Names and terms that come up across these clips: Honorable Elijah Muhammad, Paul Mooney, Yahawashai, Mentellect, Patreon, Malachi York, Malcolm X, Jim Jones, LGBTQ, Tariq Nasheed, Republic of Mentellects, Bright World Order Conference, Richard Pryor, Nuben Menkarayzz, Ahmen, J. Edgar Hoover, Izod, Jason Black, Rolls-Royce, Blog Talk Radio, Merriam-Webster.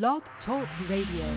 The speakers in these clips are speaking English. Blog Talk Radio.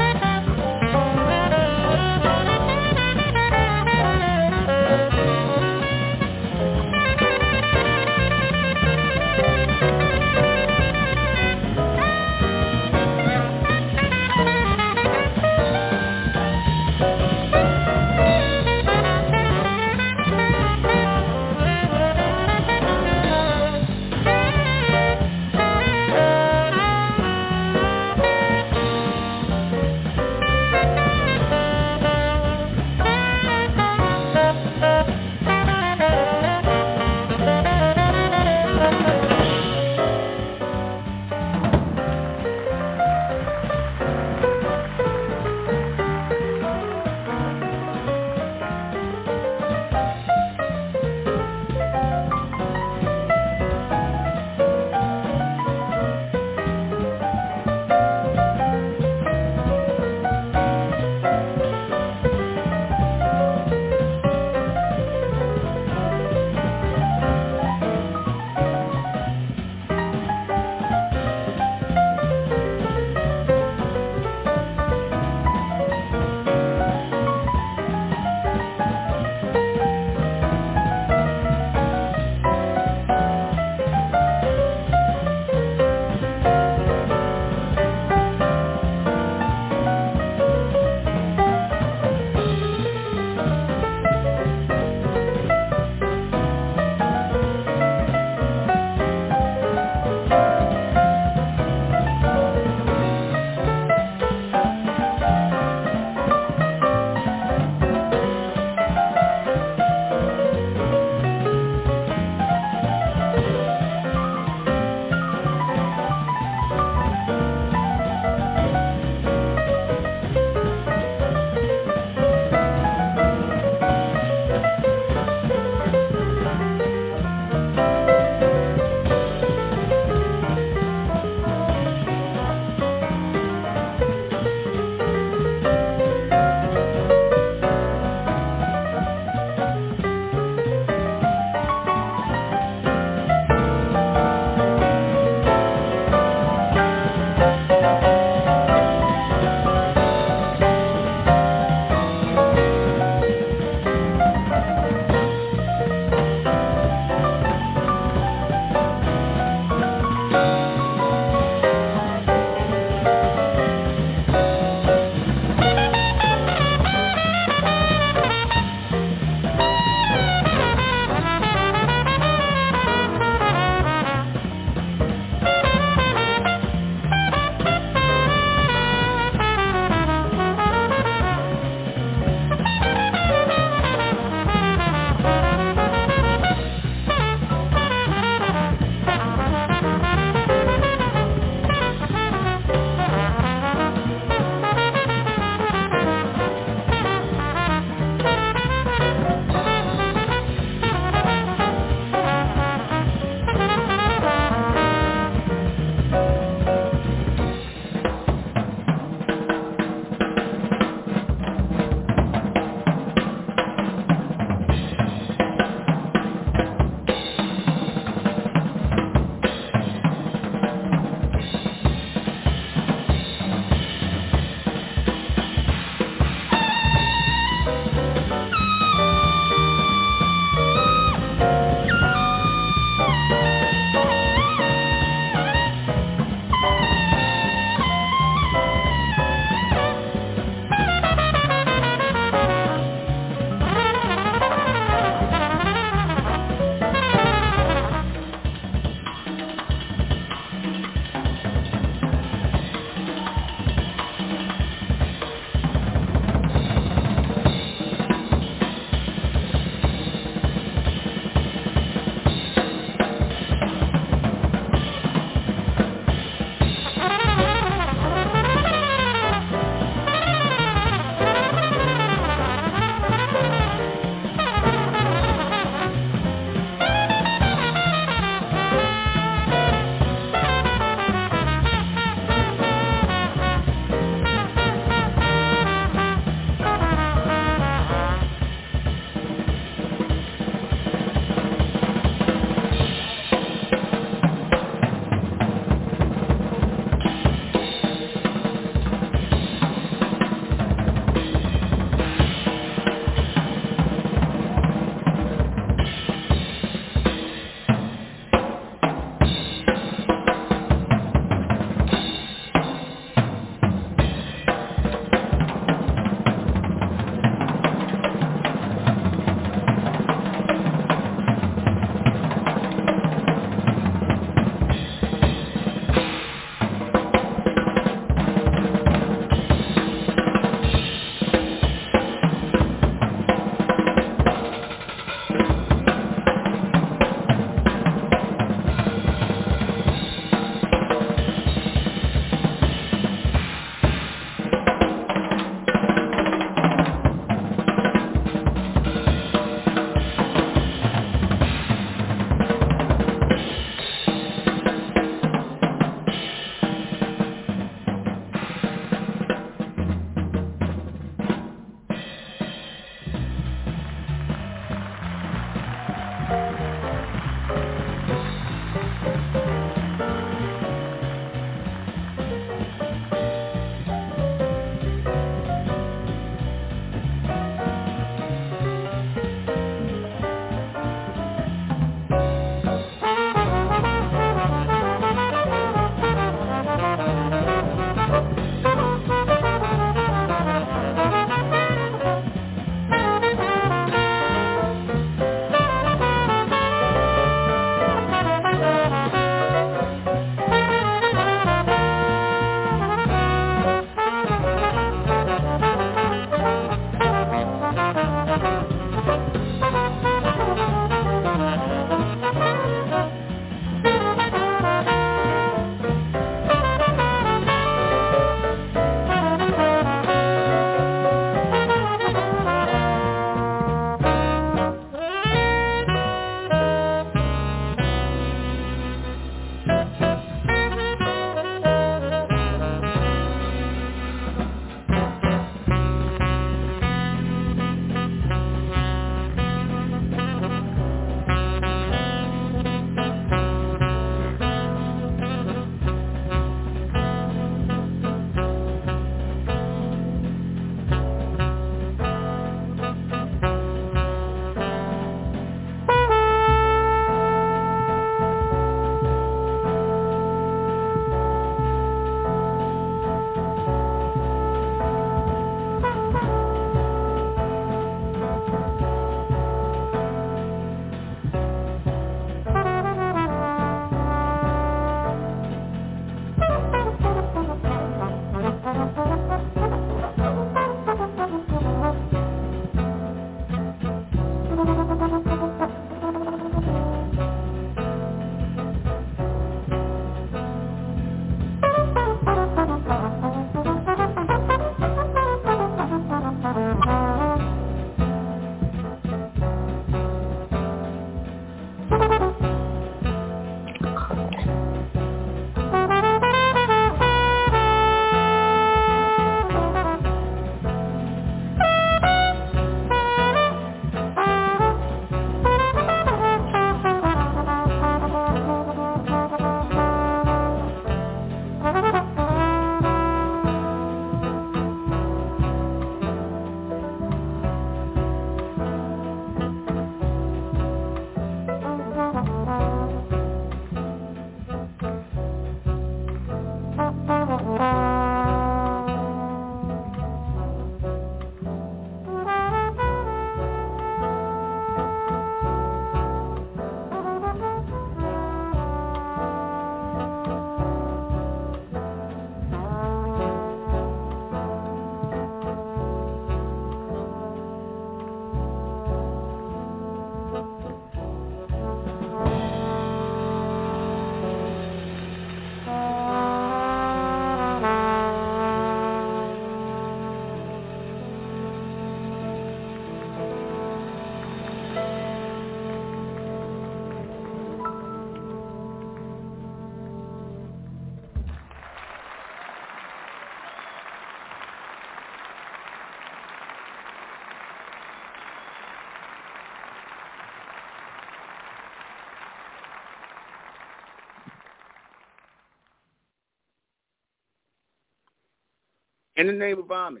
In the name of Ahmen,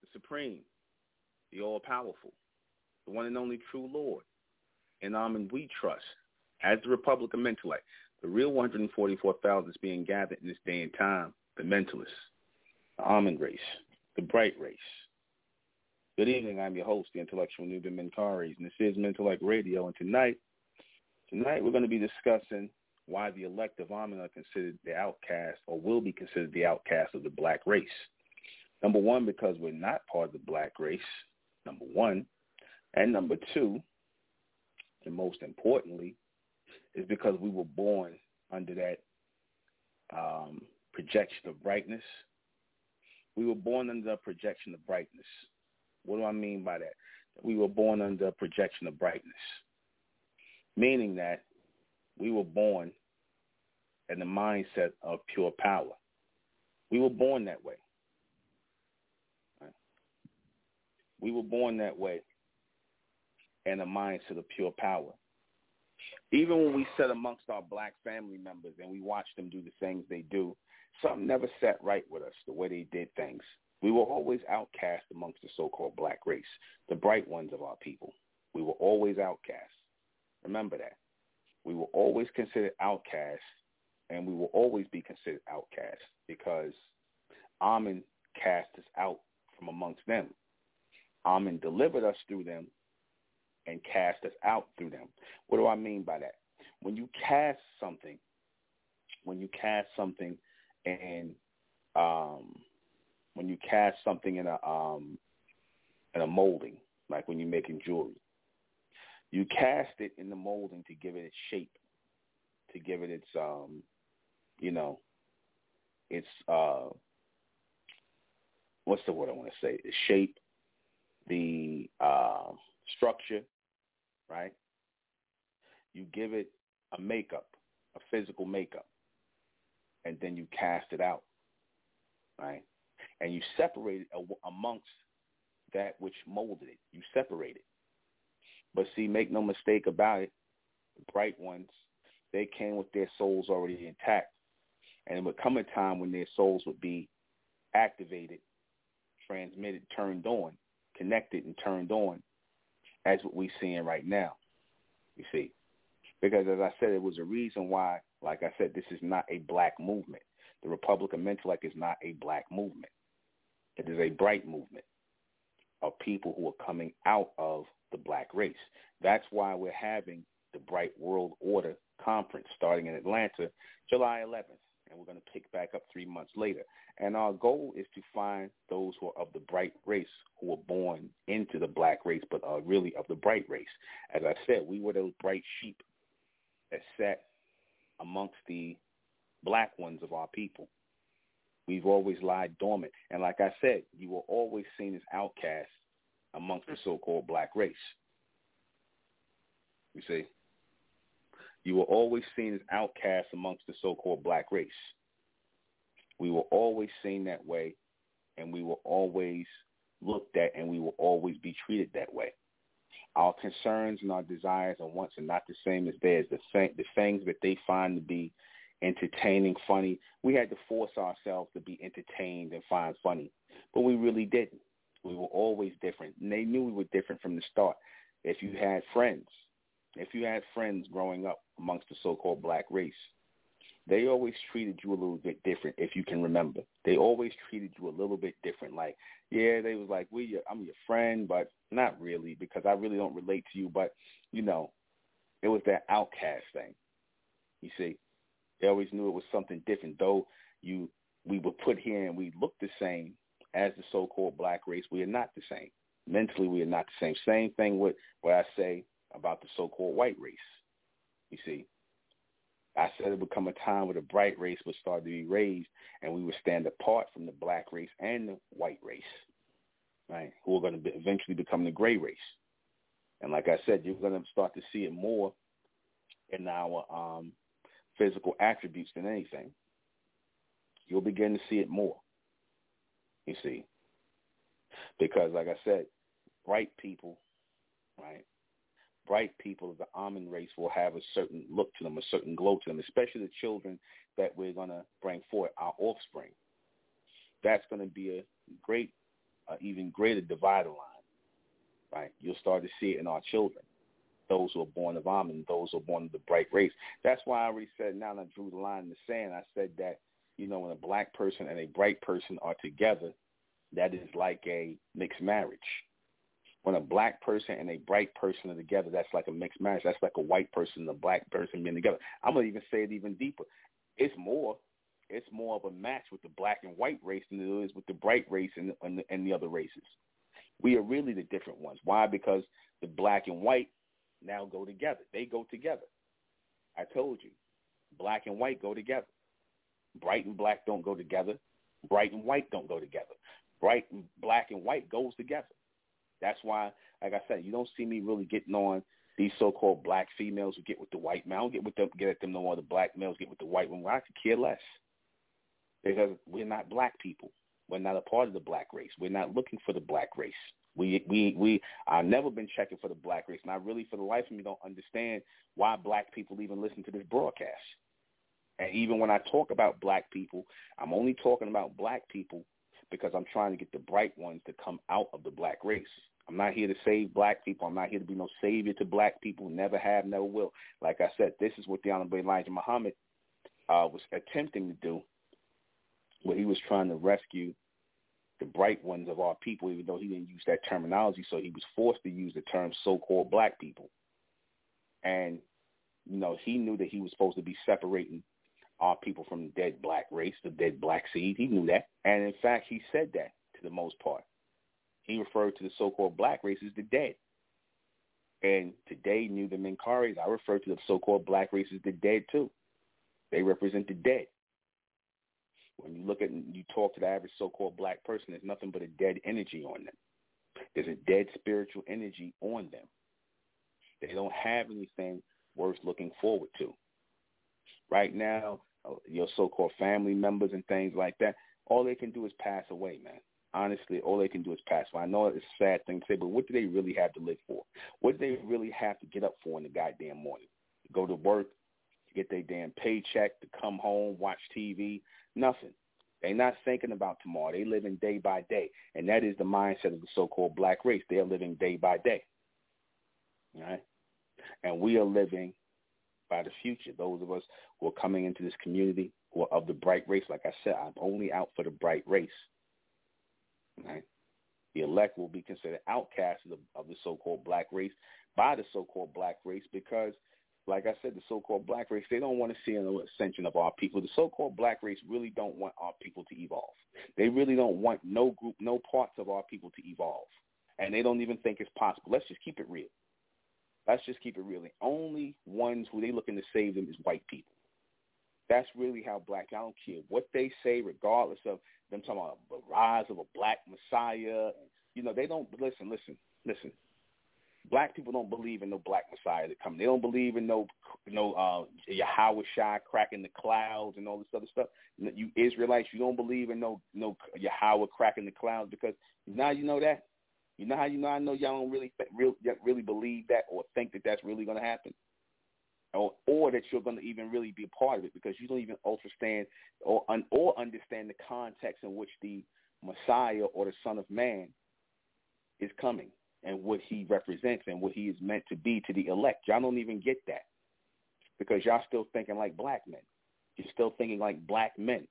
the Supreme, the All-Powerful, the one and only true Lord, in Ahmen we trust, as the Republic of Mentellects, the real 144,000 is being gathered in this day and time, the mentalists, the Ahmen race, the bright race. Good evening, I'm your host, the intellectual Nuben Menkarayzz, and this is Mentellect Radio, and tonight we're going to be discussing why the elect of Ahmen are considered the outcast, or will be considered the outcast of the black race. Number one, because we're not part of the black race, number one. And number two, and most importantly, is because we were born under that projection of brightness. We were born under a projection of brightness. What do I mean by that? We were born under a projection of brightness, meaning that we were born in the mindset of pure power. We were born that way. Right? We were born that way in a mindset of pure power. Even when we sat amongst our black family members and we watched them do the things they do, something never sat right with us, the way they did things. We were always outcast amongst the so-called black race, the bright ones of our people. We were always outcast. Remember that. We were always considered outcasts, and we will always be considered outcasts because Ahmen cast us out from amongst them. Ahmen delivered us through them and cast us out through them. What do I mean by that? When you cast something in a molding, like when you're making jewelry, you cast it in the molding to give it its shape, to give it its, its shape, the structure, right? You give it a makeup, a physical makeup, and then you cast it out, right? And you separate it amongst that which molded it. You separate it. But see, make no mistake about it, the bright ones, they came with their souls already intact. And it would come a time when their souls would be activated, transmitted, turned on, connected and turned on, as what we're seeing right now, you see. Because as I said, it was a reason why, like I said, this is not a black movement. The Republic of Mentellects is not a black movement. It is a bright movement of people who are coming out of the black race. That's why we're having the Bright World Order Conference starting in Atlanta, July 11th, and we're going to pick back up 3 months later. And our goal is to find those who are of the bright race, who were born into the black race, but are really of the bright race. As I said, we were those bright sheep that sat amongst the black ones of our people. We've always lied dormant. And like I said, you were always seen as outcasts amongst the so-called black race. You see? You were always seen as outcasts amongst the so-called black race. We were always seen that way, and we were always looked at, and we will always be treated that way. Our concerns and our desires and wants are not the same as theirs. The things that they find to be entertaining, funny, we had to force ourselves to be entertained and find funny, but we really didn't. We were always different, and they knew we were different from the start. If you had friends growing up amongst the so-called black race, they always treated you a little bit different, if you can remember. They always treated you a little bit different, like, yeah, they was like, I'm your friend, but not really, because I really don't relate to you, but, you know, it was that outcast thing, you see. They always knew it was something different, though we were put here and we looked the same as the so-called black race. We are not the same. Mentally, we are not the same. Same thing with what I say about the so-called white race, you see. I said it would come a time where the bright race would start to be raised and we would stand apart from the black race and the white race, right, who are going to eventually become the gray race. And like I said, you're going to start to see it more in our physical attributes than anything. You'll begin to see it more. You see, because like I said, bright people of the Ahmen race will have a certain look to them, a certain glow to them, especially the children that we're going to bring forth, our offspring. that's going to be a great, even greater divider line, right? You'll start to see it in our children, those who are born of Ahmen, those who are born of the bright race. That's why I already said, now that I drew the line in the sand, I said that, you know, when a black person and a bright person are together, that is like a mixed marriage. When a black person and a bright person are together, that's like a mixed marriage. That's like a white person and a black person being together. I'm going to even say it even deeper. It's more of a match with the black and white race than it is with the bright race and the other races. We are really the different ones. Why? Because the black and white now go together. They go together. I told you, black and white go together. Bright and black don't go together. Bright and white don't go together. Bright and black and white goes together. That's why, like I said, you don't see me really getting on these so-called black females who get with the white man. I don't get with them, get at them no more. The black males get with the white women. I could care less, because we're not black people. We're not a part of the black race. We're not looking for the black race. I've never been checking for the black race, and I really, for the life of me, don't understand why black people even listen to this broadcast. And even when I talk about black people, I'm only talking about black people because I'm trying to get the bright ones to come out of the black race. I'm not here to save black people. I'm not here to be no savior to black people. Never have, never will. Like I said, this is what the Honorable Elijah Muhammad was attempting to do, where he was trying to rescue the bright ones of our people, even though he didn't use that terminology, so he was forced to use the term so-called black people. And, you know, he knew that he was supposed to be separating our people from the dead black race, the dead black seed. He knew that. And, in fact, he said that to the most part. He referred to the so-called black race as the dead. And today, Nuben Menkarayzz, I refer to the so-called black race as the dead, too. They represent the dead. When you look at and you talk to the average so-called black person, there's nothing but a dead energy on them. There's a dead spiritual energy on them. They don't have anything worth looking forward to. Right now, your so-called family members and things like that, all they can do is pass away, man. Honestly, all they can do is pass away. I know it's a sad thing to say, but what do they really have to live for? What do they really have to get up for in the goddamn morning? To go to work, to get their damn paycheck, to come home, watch TV? Nothing. They're not thinking about tomorrow. They're living day by day, and that is the mindset of the so-called black race. They're living day by day, all right? And we are living by the future. Those of us who are coming into this community who are of the bright race, like I said, I'm only out for the bright race, all right? The elect will be considered outcasts of the so-called black race by the so-called black race because, like I said, the so-called black race, they don't want to see an ascension of our people. The so-called black race really don't want our people to evolve. They really don't want no group, no parts of our people to evolve. And they don't even think it's possible. Let's just keep it real. The only ones who they looking to save them is white people. That's really how black, I don't care what they say, regardless of them talking about the rise of a black messiah. You know, they don't, listen. Black people don't believe in no black messiah that come. They don't believe in no Yahawashai cracking the clouds and all this other stuff. You Israelites, you don't believe in no Yahawah cracking the clouds, because now you know that. You know how you know I know y'all don't really believe that or think that that's really going to happen, or that you're going to even really be a part of it, because you don't even understand or understand the context in which the Messiah or the Son of Man is coming, and what he represents and what he is meant to be to the elect. Y'all don't even get that, because y'all still thinking like black men. You're still thinking like black men.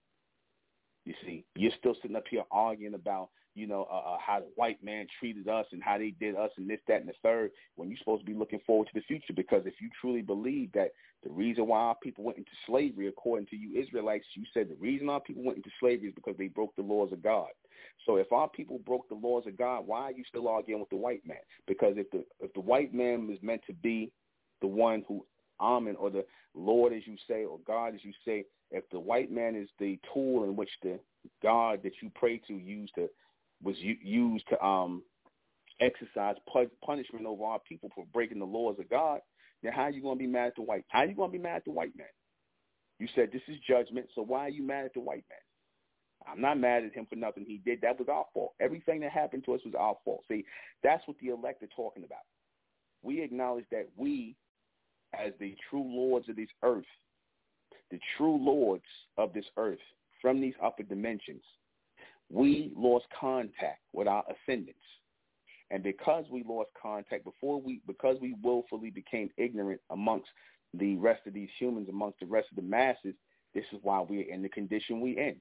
You see, you're still sitting up here arguing about, you know, how the white man treated us and how they did us and this, that, and the third, when you're supposed to be looking forward to the future. Because if you truly believe that the reason why our people went into slavery, according to you Israelites, you said the reason our people went into slavery is because they broke the laws of God. So if our people broke the laws of God, why are you still arguing with the white man? Because if the white man was meant to be the one who Ahmen, or the Lord as you say, or God as you say, if the white man is the tool in which the God that you pray to used to exercise punishment over our people for breaking the laws of God, then how are you going to be mad at the white? How are you going to be mad at the white man? You said this is judgment, so why are you mad at the white man? I'm not mad at him for nothing he did. That was our fault. Everything that happened to us was our fault. See, that's what the elect are talking about. We acknowledge that we, as the true lords of this earth, the true lords of this earth from these upper dimensions, we lost contact with our ascendants. And because we lost contact, because we willfully became ignorant amongst the rest of these humans, amongst the rest of the masses, this is why we're in the condition we're in.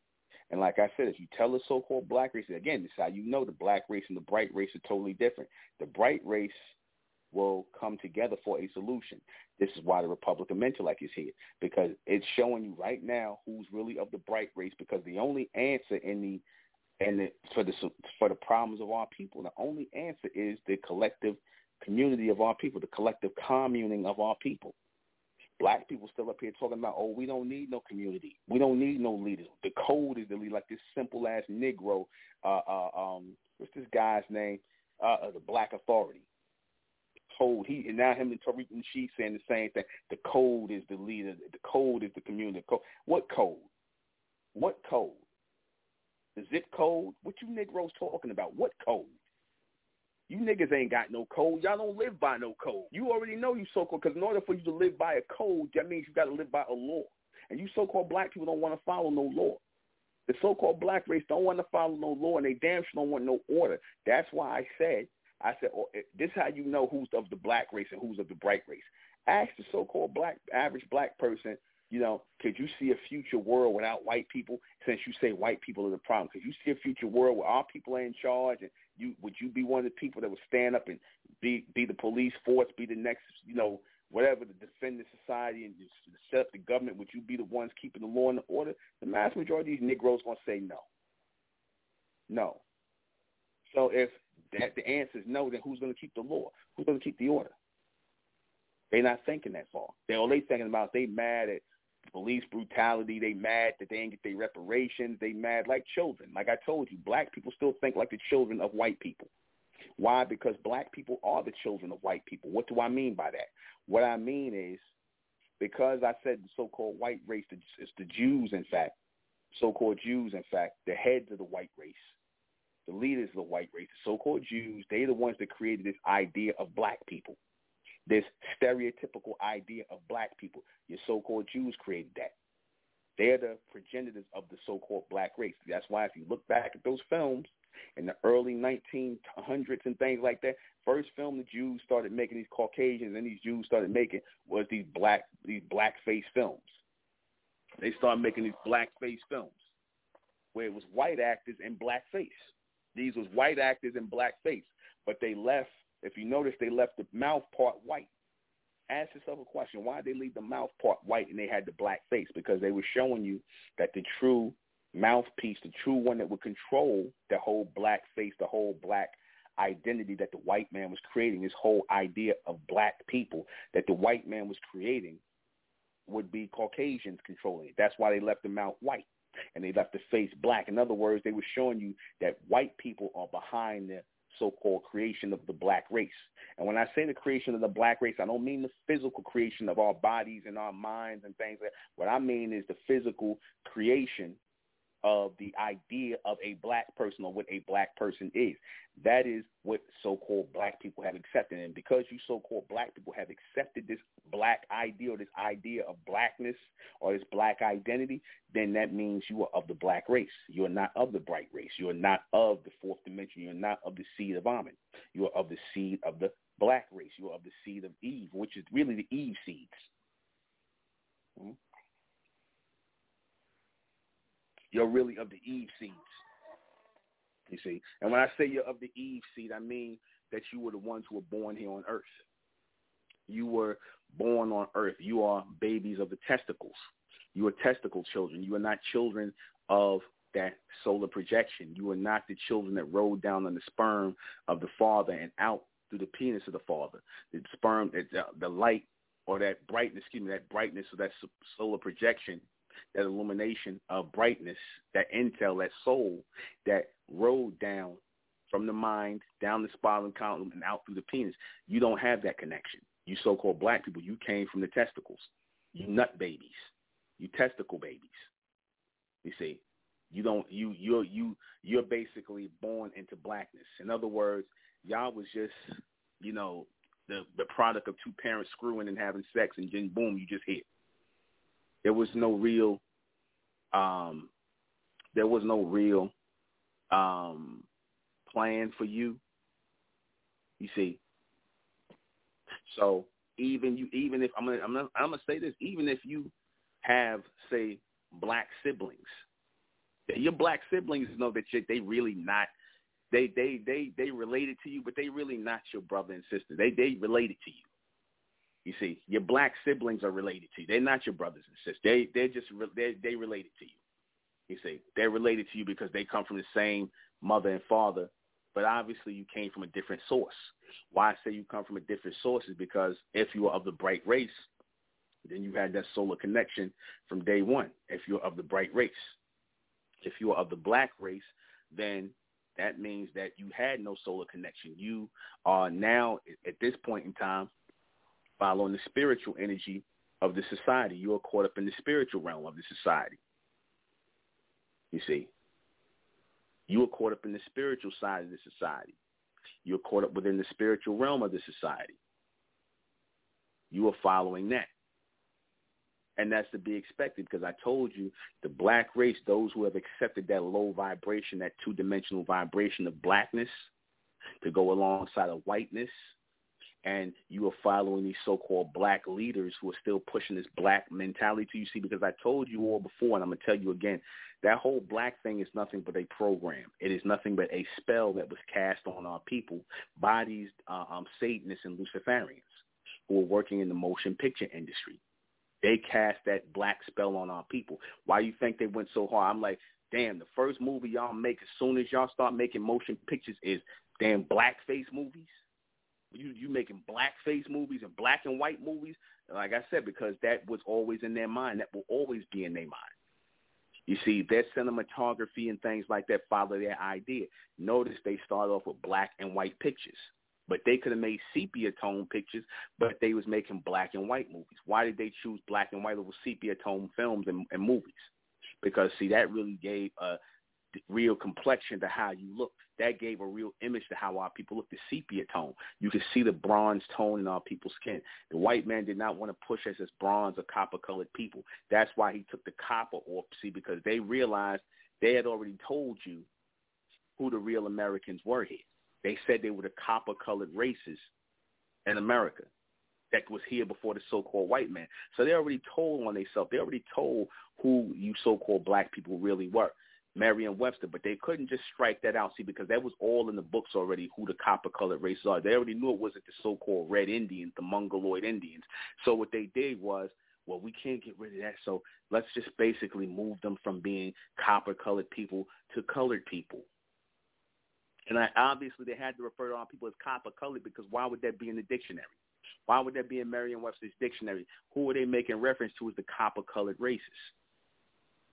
And like I said, if you tell the so-called black race, again, this is how you know the black race and the bright race are totally different. The bright race will come together for a solution. This is why the Republic of Mentellects is here, because it's showing you right now who's really of the bright race, because the only answer for the problems of our people, the only answer is the collective community of our people, the collective communing of our people. Black people still up here talking about, oh, we don't need no community. We don't need no leaders. The code is to lead like this simple-ass Negro, what's this guy's name, the Black Authority. Code. And now him and Tariq Nasheed saying the same thing. The code is the leader. The code is the community. What code? What code? The zip code? What you Negroes talking about? What code? You niggas ain't got no code. Y'all don't live by no code. You already know you so-called, because in order for you to live by a code, that means you got to live by a law. And you so-called black people don't want to follow no law. The so-called black race don't want to follow no law, and they damn sure don't want no order. That's why I said, oh, this is how you know who's of the black race and who's of the bright race. Ask the so-called average black person, you know, could you see a future world without white people? Since you say white people are the problem, could you see a future world where our people are in charge? And would you be one of the people that would stand up and be the police force, be the next, you know, whatever, to defend the society and just set up the government? Would you be the ones keeping the law and the order? The vast majority of these Negroes going to say no. No. So if the answer is no, then who's going to keep the law? Who's going to keep the order? They're not thinking that far. All they're thinking about, they mad at police brutality, they mad that they didn't get their reparations, they mad like children. Like I told you, black people still think like the children of white people. Why? Because black people are the children of white people. What do I mean by that? What I mean is, because I said the so-called white race, it's the Jews, in fact, so-called Jews, in fact, the heads of the white race, the leaders of the white race, the so-called Jews, they're the ones that created this idea of black people. This stereotypical idea of black people. Your so-called Jews created that. They're the progenitors of the so-called black race. That's why if you look back at those films in the early 1900s and things like that, first film the Jews started making, these Caucasians and these Jews started making, was these blackface films. They started making these blackface films where it was white actors in blackface. These was white actors in blackface, but they left, if you notice, they left the mouth part white. Ask yourself a question. Why did they leave the mouth part white and they had the black face? Because they were showing you that the true mouthpiece, the true one that would control the whole black face, the whole black identity that the white man was creating, this whole idea of black people that the white man was creating, would be Caucasians controlling it. That's why they left the mouth white and they left the face black. In other words, they were showing you that white people are behind the so-called creation of the black race. And when I say the creation of the black race, I don't mean the physical creation of our bodies and our minds and things like that. What I mean is the physical creation of the idea of a black person, or what a black person is. That is what so-called black people have accepted. And because you so-called black people have accepted this black ideal, this idea of blackness or this black identity, then that means you are of the black race. You are not of the bright race. You are not of the fourth dimension. You are not of the seed of Ahmen. You are of the seed of the black race. You are of the seed of Eve, which is really the Eve seeds. You're really of the Eve seeds, you see. And when I say you're of the Eve seed, I mean that you were the ones who were born here on earth. You were born on earth. You are babies of the testicles. You are testicle children. You are not children of that solar projection. You are not the children that rolled down on the sperm of the father and out through the penis of the father. The sperm, the light, or that brightness, excuse me, that brightness or that solar projection, that illumination of brightness, that intel, that soul, that road down from the mind, down the spinal column, and out through the penis. You don't have that connection. You so-called black people, you came from the testicles. You nut babies. You testicle babies. You see, you're basically born into blackness. In other words, y'all was just, you know, the product of two parents screwing and having sex, and then boom, you just hit. There was no real plan for you. You see, so even if I'm gonna say this, even if you have, say, black siblings, your black siblings know that they really not they related to you, but they really not your brother and sister. They related to you. You see, your black siblings are related to you. They're not your brothers and sisters. They're related to you. You see, they're related to you because they come from the same mother and father, but obviously you came from a different source. Why I say you come from a different source is because if you are of the bright race, then you had that solar connection from day one. If you're of the bright race, if you are of the black race, then that means that you had no solar connection. You are now at this point in time following the spiritual energy of the society. You are caught up in the spiritual realm of the society. You see, you are caught up in the spiritual side of the society. You're caught up within the spiritual realm of the society. You are following that. And that's to be expected because I told you the black race, those who have accepted that low vibration, that two-dimensional vibration of blackness to go alongside of whiteness, and you are following these so-called black leaders who are still pushing this black mentality to you. See, because I told you all before, and I'm going to tell you again, that whole black thing is nothing but a program. It is nothing but a spell that was cast on our people by these Satanists and Luciferians who are working in the motion picture industry. They cast that black spell on our people. Why you think they went so hard? I'm like, damn, the first movie y'all make as soon as y'all start making motion pictures is damn blackface movies. You making blackface movies and black and white movies, like I said, because that was always in their mind. That will always be in their mind. You see, their cinematography and things like that follow their idea. Notice they start off with black and white pictures. But they could have made sepia-tone pictures, but they was making black and white movies. Why did they choose black and white over sepia-tone films and movies? Because, see, that really gave a real complexion to how you look. That gave a real image to how our people look, the sepia tone. You could see the bronze tone in our people's skin. The white man did not want to push us as bronze or copper-colored people. That's why he took the copper off, see, because they realized they had already told you who the real Americans were here. They said they were the copper-colored races in America that was here before the so-called white man. So they already told on themselves. They already told who you so-called black people really were, Merriam-Webster. But they couldn't just strike that out, see, because that was all in the books already, who the copper-colored races are. They already knew it wasn't the so-called red Indians, the Mongoloid Indians. So what they did was, well, we can't get rid of that, so let's just basically move them from being copper-colored people to colored people. And obviously they had to refer to our people as copper-colored because why would that be in the dictionary? Why would that be in Merriam-Webster's dictionary? Who are they making reference to as the copper-colored races?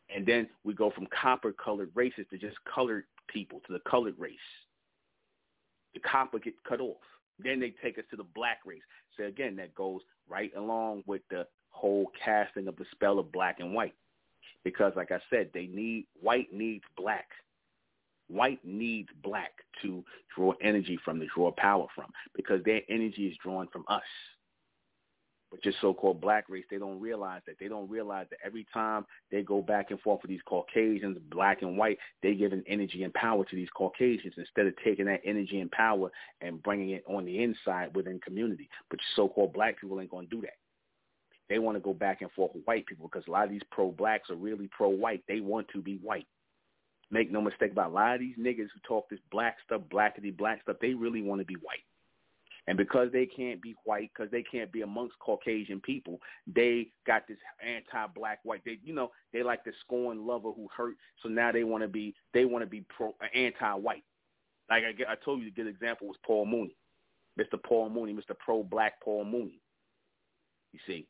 And then we go from copper-colored races to just colored people, to the colored race. The copper get cut off. Then they take us to the black race. So, again, that goes right along with the whole casting of the spell of black and white because, like I said, white needs black. White needs black to draw energy from, to draw power from, because their energy is drawn from us. But your so-called black race, they don't realize that. They don't realize that every time they go back and forth with these Caucasians, black and white, they give an energy and power to these Caucasians instead of taking that energy and power and bringing it on the inside within community. But your so-called black people ain't going to do that. They want to go back and forth with white people because a lot of these pro-blacks are really pro-white. They want to be white. Make no mistake about it. A lot of these niggas who talk this black stuff, blackity-black stuff, they really want to be white. And because they can't be white, because they can't be amongst Caucasian people, they got this anti-black white. They like the scorned lover who hurt, so now they want to be anti-white. Like I told you, a good example was Paul Mooney, Mr. Paul Mooney, Mr. Pro-Black Paul Mooney, you see,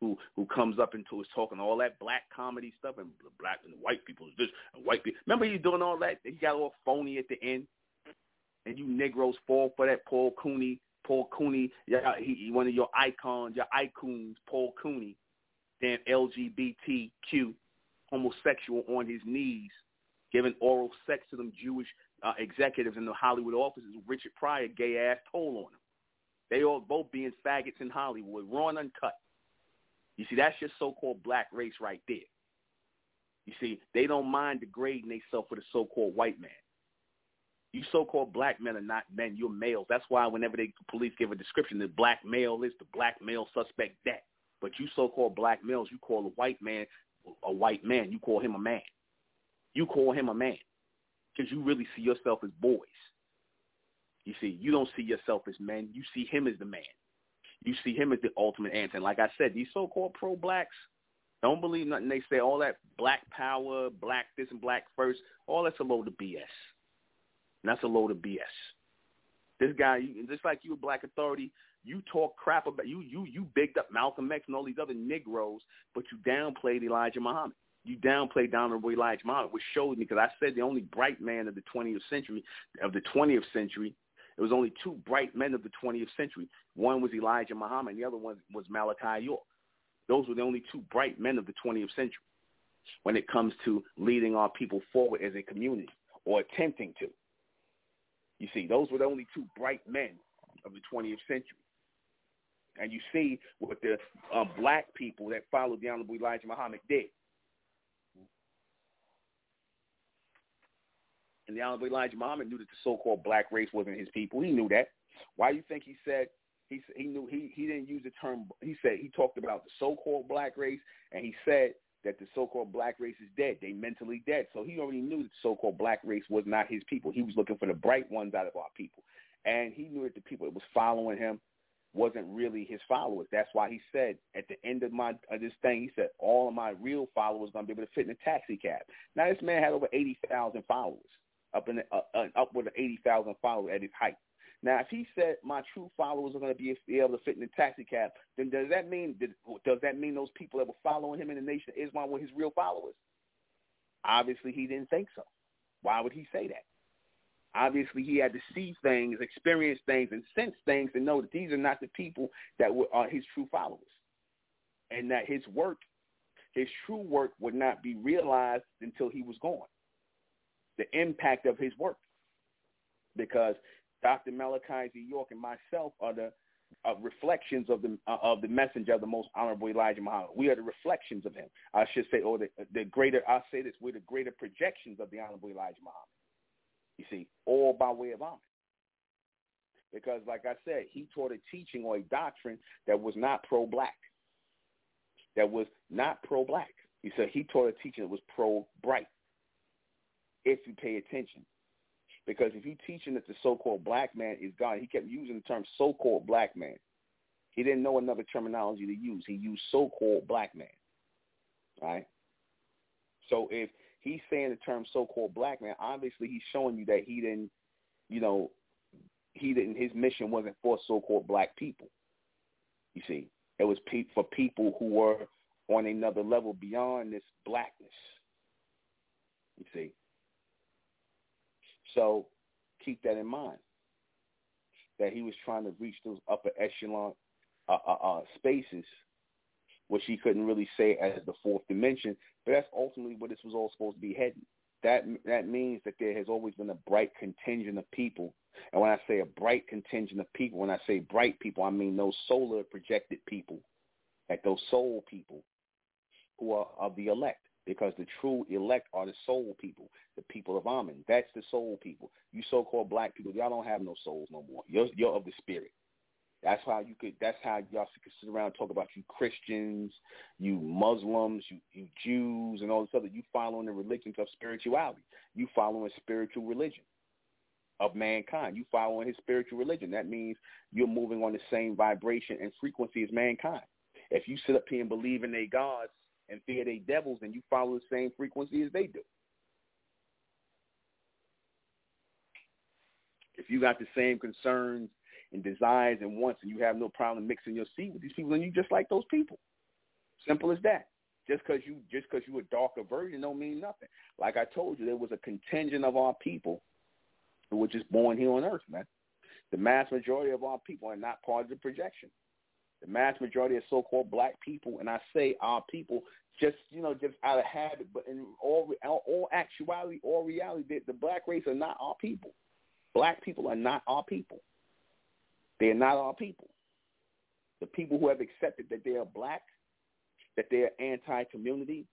who comes up into is talking all that black comedy stuff and black and white people is this and white people. Remember he was doing all that? He got all phony at the end. And you Negroes fall for that. Paul Cooney, yeah, he one of your icons, your icons, Paul Cooney, damn LGBTQ, homosexual on his knees, giving oral sex to them Jewish executives in the Hollywood offices. Richard Pryor, gay ass, told on them. They all both being faggots in Hollywood, raw and uncut. You see, that's your so-called black race right there. You see, they don't mind degrading themselves with a so-called white man. You so-called black men are not men. You're males. That's why whenever the police give a description, the black male is the black male suspect that. But you so-called black males, you call a white man. You call him a man. You call him a man because you really see yourself as boys. You see, you don't see yourself as men. You see him as the man. You see him as the ultimate answer. And like I said, these so-called pro-blacks don't believe nothing. They say all that black power, black this and black first, all that's a load of BS. And that's a load of BS. This guy, just like you a black authority, you talk crap about, you bigged up Malcolm X and all these other Negroes, but you downplayed Elijah Muhammad. You downplayed Honorable Elijah Muhammad, which showed me, because I said the only bright man of the 20th century, there was only two bright men of the 20th century. One was Elijah Muhammad, and the other one was Malachi York. Those were the only two bright men of the 20th century when it comes to leading our people forward as a community, or attempting to. You see, those were the only two bright men of the 20th century. And you see what the black people that followed the Honorable Elijah Muhammad did. And the Honorable Elijah Muhammad knew that the so-called black race wasn't his people. He knew that. Why do you think he said, he didn't use the term, he said, he talked about the so-called black race, and he said that the so-called black race is dead. They mentally dead. So he already knew that the so-called black race was not his people. He was looking for the bright ones out of our people. And he knew that the people that was following him wasn't really his followers. That's why he said at the end of this thing, he said, all of my real followers going to be able to fit in a taxi cab. Now, this man had over 80,000 followers, upward of 80,000 followers at his height. Now, if he said my true followers are going to be able to fit in a taxi cab, then does that mean those people that were following him in the Nation of Islam were his real followers? Obviously, he didn't think so. Why would he say that? Obviously, he had to see things, experience things, and sense things to know that these are not the people that are his true followers, and that his work, his true work, would not be realized until he was gone. The impact of his work, because Dr. Malachi York and myself are the reflections of the messenger of the Most Honorable Elijah Muhammad. We are the reflections of him. I should say, or the greater. I'll say this: we're the greater projections of the Honorable Elijah Muhammad. You see, all by way of Ahmen, because, like I said, he taught a teaching or a doctrine that was not pro-black. He said he taught a teaching that was pro-bright. If you pay attention. Because if you're teaching that the so-called black man is God, he kept using the term so-called black man. He didn't know another terminology to use. He used so-called black man, right? So if he's saying the term so-called black man, obviously he's showing you that his mission wasn't for so-called black people. You see, it was for people who were on another level beyond this blackness. You see. So keep that in mind, that he was trying to reach those upper echelon spaces, which he couldn't really say as the fourth dimension, but that's ultimately where this was all supposed to be heading. That means that there has always been a bright contingent of people, and when I say a bright contingent of people, when I say bright people, I mean those solar projected people, like those soul people who are of the elect. Because the true elect are the soul people, the people of Ahmen. That's the soul people. You so-called black people, y'all don't have no souls no more. You're of the spirit. That's how y'all could sit around and talk about you Christians, you Muslims, you Jews, and all this other. You following the religions of spirituality. You following spiritual religion of mankind. You following his spiritual religion. That means you're moving on the same vibration and frequency as mankind. If you sit up here and believe in their gods and fear they devils, and you follow the same frequency as they do. If you got the same concerns and desires and wants, and you have no problem mixing your seed with these people, then you just like those people. Simple as that. Just because you a darker version don't mean nothing. Like I told you, there was a contingent of our people who were just born here on earth, man. The mass majority of our people are not part of the projection. The mass majority of so-called black people, and I say our people, just out of habit, but in all actuality, all reality, the black race are not our people. Black people are not our people. They are not our people. The people who have accepted that they are black, that they are anti-community,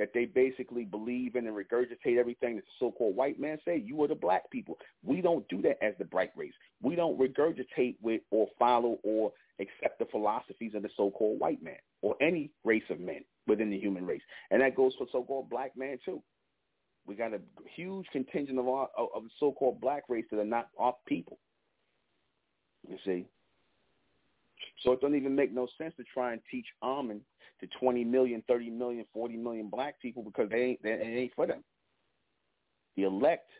that they basically believe in and regurgitate everything that the so-called white man say. You are the black people. We don't do that as the bright race. We don't regurgitate with or follow or accept the philosophies of the so-called white man or any race of men within the human race. And that goes for so-called black man too. We got a huge contingent of the so-called black race that are not our people. You see? So it doesn't even make no sense to try and teach Ahmen to 20 million, 30 million, 40 million black people because it ain't for them. The elect,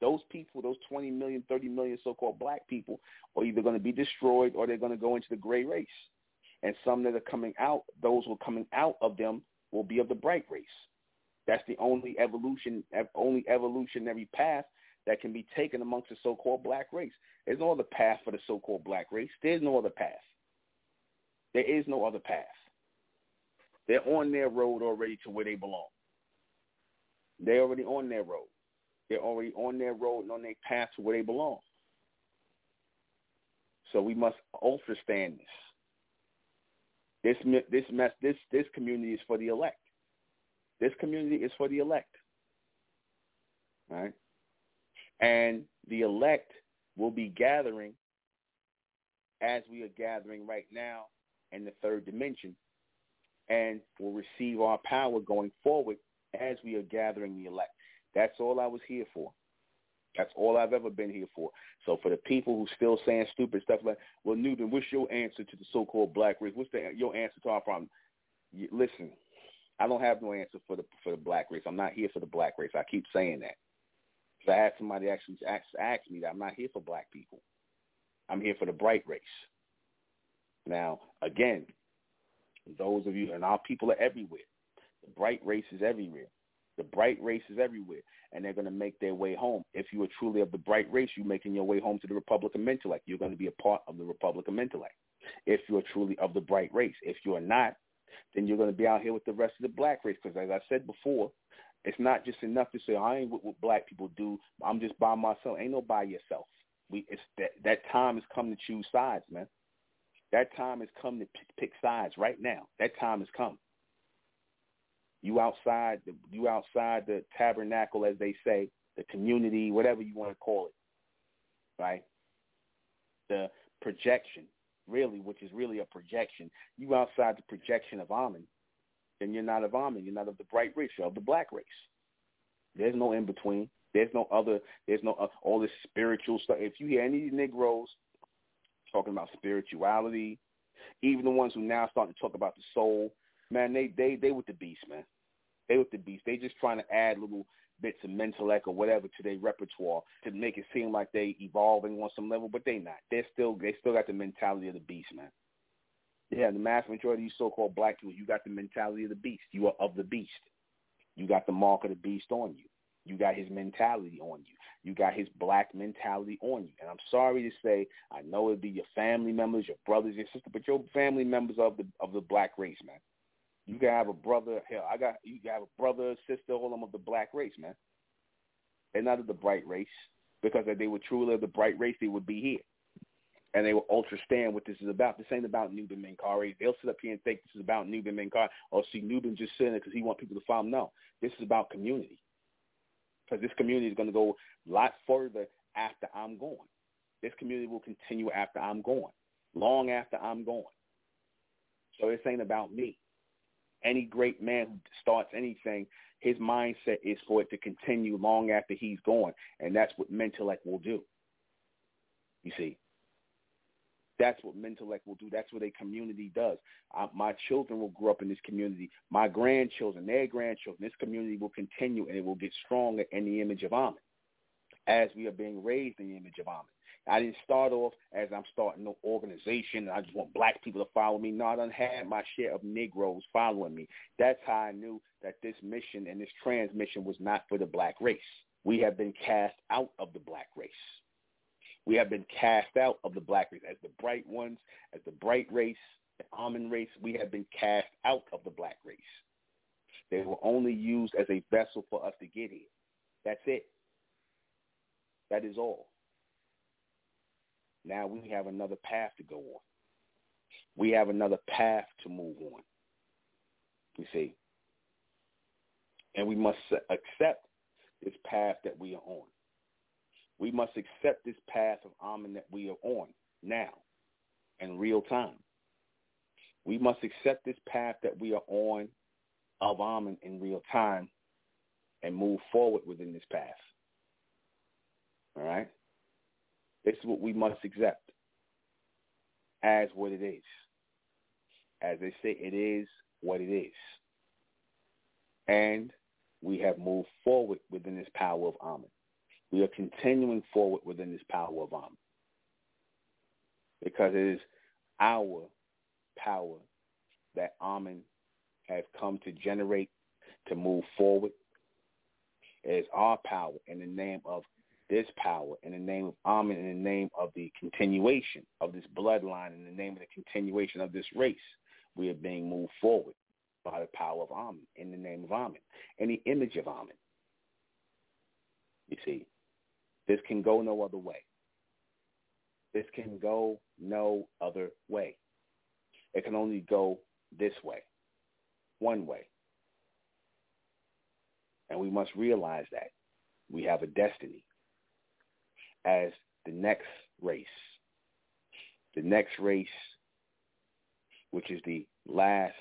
those people, those 20 million, 30 million so-called black people are either going to be destroyed or they're going to go into the gray race. And some that are coming out, those who are coming out of them will be of the bright race. That's the only evolutionary path that can be taken amongst the so-called black race. There's no other path for the so-called black race. There's no other path. There is no other path. They're on their road already to where they belong. They're already on their road. They're already on their road and on their path to where they belong. So we must understand this. This community is for the elect. This community is for the elect. All right? And the elect will be gathering as we are gathering right now in the third dimension, and will receive our power going forward as we are gathering the elect. That's all I was here for. That's all I've ever been here for. So for the people who still saying stupid stuff like, well, Nuben, what's your answer to the so-called black race? What's your answer to our problem? Listen, I don't have no answer for the black race. I'm not here for the black race. I keep saying that. So I had somebody actually ask me that I'm not here for black people. I'm here for the bright race. Now, again, those of you, and our people are everywhere. The bright race is everywhere. The bright race is everywhere, and they're going to make their way home. If you are truly of the bright race, you're making your way home to the Republic of Mentellects. You're going to be a part of the Republic of Mentellects if you are truly of the bright race. If you are not, then you're going to be out here with the rest of the black race because, as I said before, it's not just enough to say, I ain't what black people do. I'm just by myself. Ain't no by yourself. That time has come to choose sides, man. That time has come to pick sides right now. That time has come. You outside the tabernacle, as they say, the community, whatever you want to call it, right? The projection, really, which is really a projection. You outside the projection of Ahmen, then you're not of Ahmen. You're not of the bright race. You're of the black race. There's no in between. There's no all this spiritual stuff. If you hear any Negroes talking about spirituality, even the ones who now starting to talk about the soul, man, they with the beast, man. They with the beast. They just trying to add little bits of Mentellect or whatever to their repertoire to make it seem like they evolving on some level, but they not. They still got the mentality of the beast, man. Yeah, the mass majority of these so-called black people, you got the mentality of the beast. You are of the beast. You got the mark of the beast on you. You got his mentality on you. You got his black mentality on you. And I'm sorry to say, I know it'd be your family members, your brothers, your sisters, but your family members of the black race, man. You gotta have a brother. Hell, you gotta have a brother, sister, all of them of the black race, man. They're not of the bright race because if they were truly of the bright race, they would be here, and they will ultra stand what this is about. This ain't about Nuben Menkarayzz. They'll sit up here and think this is about Nuben Menkarayzz. Or see Nuben just sitting there because he want people to follow him. No, this is about community. Because this community is going to go a lot further after I'm gone. This community will continue after I'm gone, long after I'm gone. So this ain't about me. Any great man who starts anything, his mindset is for it to continue long after he's gone, and that's what Mentellect will do. You see? That's what Mentellect will do. That's what a community does. My children will grow up in this community. My grandchildren, their grandchildren, this community will continue, and it will get stronger in the image of Ahmen as we are being raised in the image of Ahmen. I didn't start off as I'm starting no organization, and I just want black people to follow me. No, I done had my share of Negroes following me. That's how I knew that this mission and this transmission was not for the black race. We have been cast out of the black race. We have been cast out of the black race. As the bright ones, as the bright race, the Ahmen race, we have been cast out of the black race. They were only used as a vessel for us to get here. That's it. That is all. Now we have another path to go on. We have another path to move on. You see? And we must accept this path that we are on. We must accept this path of Ahmen that we are on now in real time. We must accept this path that we are on of Ahmen in real time and move forward within this path. All right? This is what we must accept as what it is. As they say, it is what it is. And we have moved forward within this power of Ahmen. We are continuing forward within this power of Ahmen. Because it is our power that Ahmen has come to generate, to move forward. It is our power in the name of this power, in the name of Ahmen, in the name of the continuation of this bloodline, in the name of the continuation of this race. We are being moved forward by the power of Ahmen, in the name of Ahmen, in the image of Ahmen. You see, this can go no other way. This can go no other way. It can only go this way, one way. And we must realize that we have a destiny as the next race. The next race, which is the last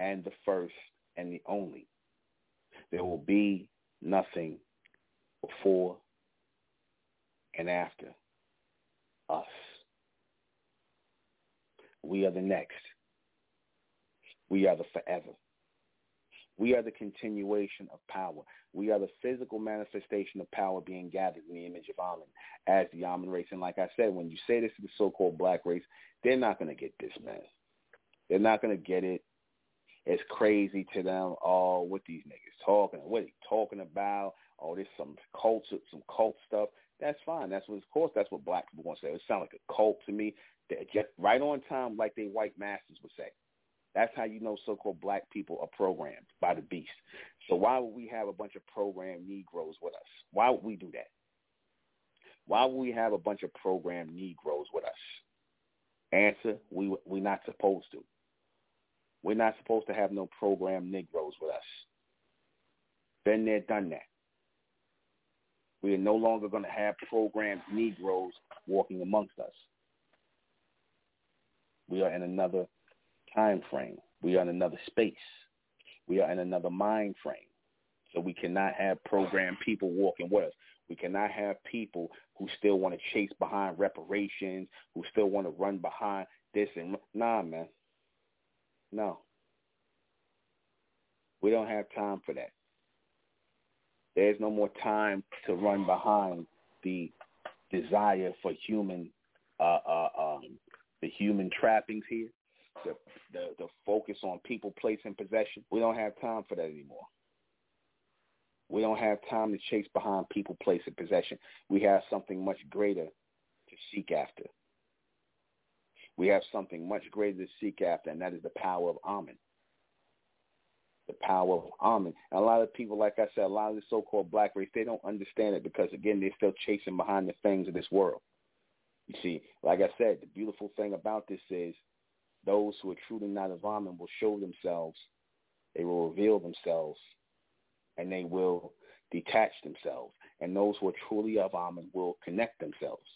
and the first and the only. There will be nothing before and after us. We are the next. We are the forever. We are the continuation of power. We are the physical manifestation of power being gathered in the image of Ahmen as the Ahmen race. And like I said, when you say this to the so-called black race, they're not going to get this, man. They're not going to get it. It's crazy to them. Oh, what these niggas talking? What are they talking about? Oh, there's some cult stuff. That's fine. That's what, of course, that's what black people want to say. It sounds like a cult to me. They're just right on time, like they white masters would say. That's how you know so-called black people are programmed by the beast. So why would we have a bunch of programmed Negroes with us? Why would we do that? Why would we have a bunch of programmed Negroes with us? Answer, we're not supposed to. We're not supposed to have no programmed Negroes with us. Been there, done that. We are no longer going to have programmed Negroes walking amongst us. We are in another time frame. We are in another space. We are in another mind frame. So we cannot have programmed people walking with us. We cannot have people who still want to chase behind reparations, who still want to run behind this and nah, man. No. We don't have time for that. There's no more time to run behind the desire for human trappings here, the focus on people, place, and possession. We don't have time for that anymore. We don't have time to chase behind people, place, and possession. We have something much greater to seek after. We have something much greater to seek after, and that is the power of Ahmen. The power of Ahmen. And a lot of people, like I said, a lot of the so-called black race, they don't understand it because, again, they're still chasing behind the things of this world. You see, like I said, the beautiful thing about this is those who are truly not of Ahmen will show themselves, they will reveal themselves, and they will detach themselves. And those who are truly of Ahmen will connect themselves.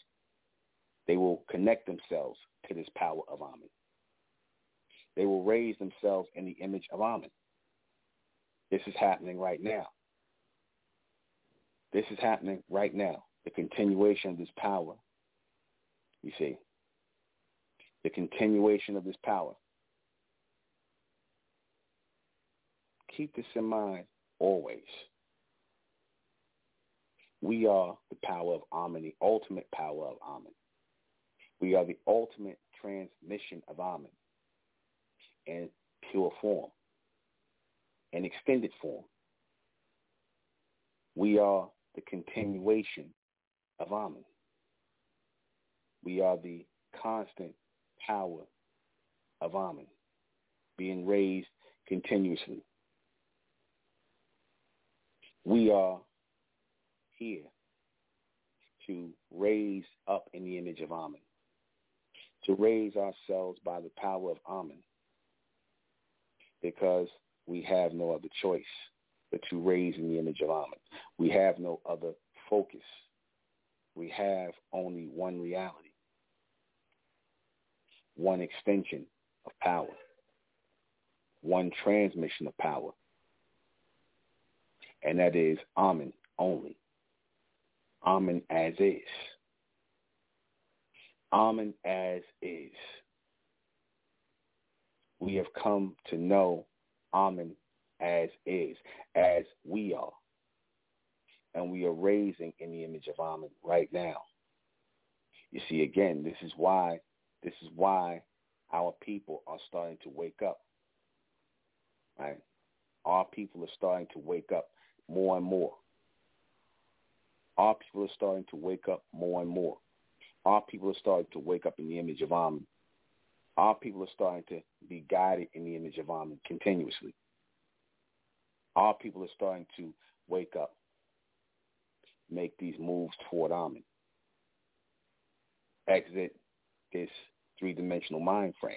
They will connect themselves to this power of Ahmen. They will raise themselves in the image of Ahmen. This is happening right now. This is happening right now. The continuation of this power, you see. The continuation of this power. Keep this in mind always. We are the power of Ahmen, the ultimate power of Ahmen. We are the ultimate transmission of Ahmen in pure form, in extended form. We are the continuation of Ahmen. We are the constant power of Ahmen being raised continuously. We are here to raise up in the image of Ahmen, to raise ourselves by the power of Ahmen, because we have no other choice but to raise in the image of Ahmen. We have no other focus. We have only one reality, one extension of power, one transmission of power, and that is Ahmen only. Ahmen as is. Ahmen as is. We have come to know Ahmen as is, as we are. And we are raising in the image of Ahmen right now. You see, again, this is why our people are starting to wake up. Right? Our people are starting to wake up more and more. Our people are starting to wake up more and more. Our people are starting to wake up in the image of Ahmen. Our people are starting to be guided in the image of Ahmen continuously. Our people are starting to wake up, make these moves toward Ahmen, exit this three-dimensional mind frame.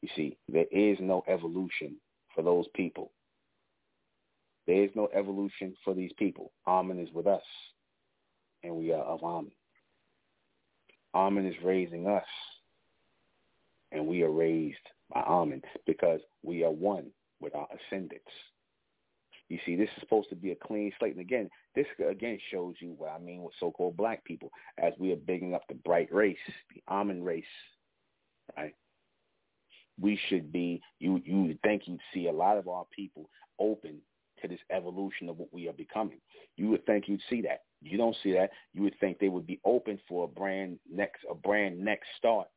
You see, there is no evolution for those people. There is no evolution for these people. Ahmen is with us, and we are of Ahmen. Ahmen is raising us, and we are raised by Ahmen because we are one with our ascendants. You see, this is supposed to be a clean slate. And again, this again shows you what I mean with so-called black people, as we are bigging up the bright race, the Ahmen race, right? We should be, you would think you'd see a lot of our people open to this evolution of what we are becoming. You would think you'd see that. You don't see that. You would think they would be open for a brand next start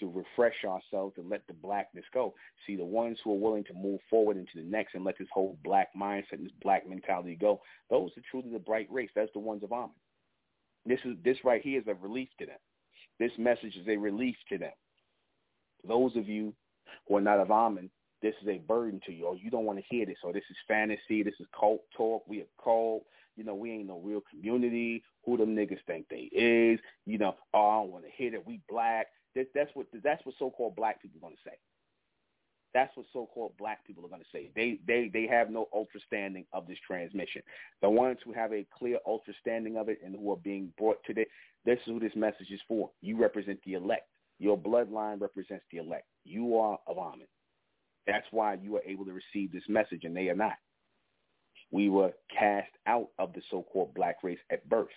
to refresh ourselves and let the blackness go. See, the ones who are willing to move forward into the next and let this whole black mindset and this black mentality go, those are truly the bright race. That's the ones of Ahmen. This right here is a relief to them. This message is a relief to them. Those of you who are not of Ahmen, this is a burden to you, or you don't want to hear this, or this is fantasy, this is cult talk, we are cold, we ain't no real community, who them niggas think they is, I don't want to hear that we black. That's what so-called black people are going to say. That's what so-called black people are going to say. They have no ultra standing of this transmission. The ones who have a clear ultra standing of it and who are being brought to this is who this message is for. You represent the elect. Your bloodline represents the elect. You are of Ahmen. That's why you are able to receive this message, and they are not. We were cast out of the so-called black race at birth.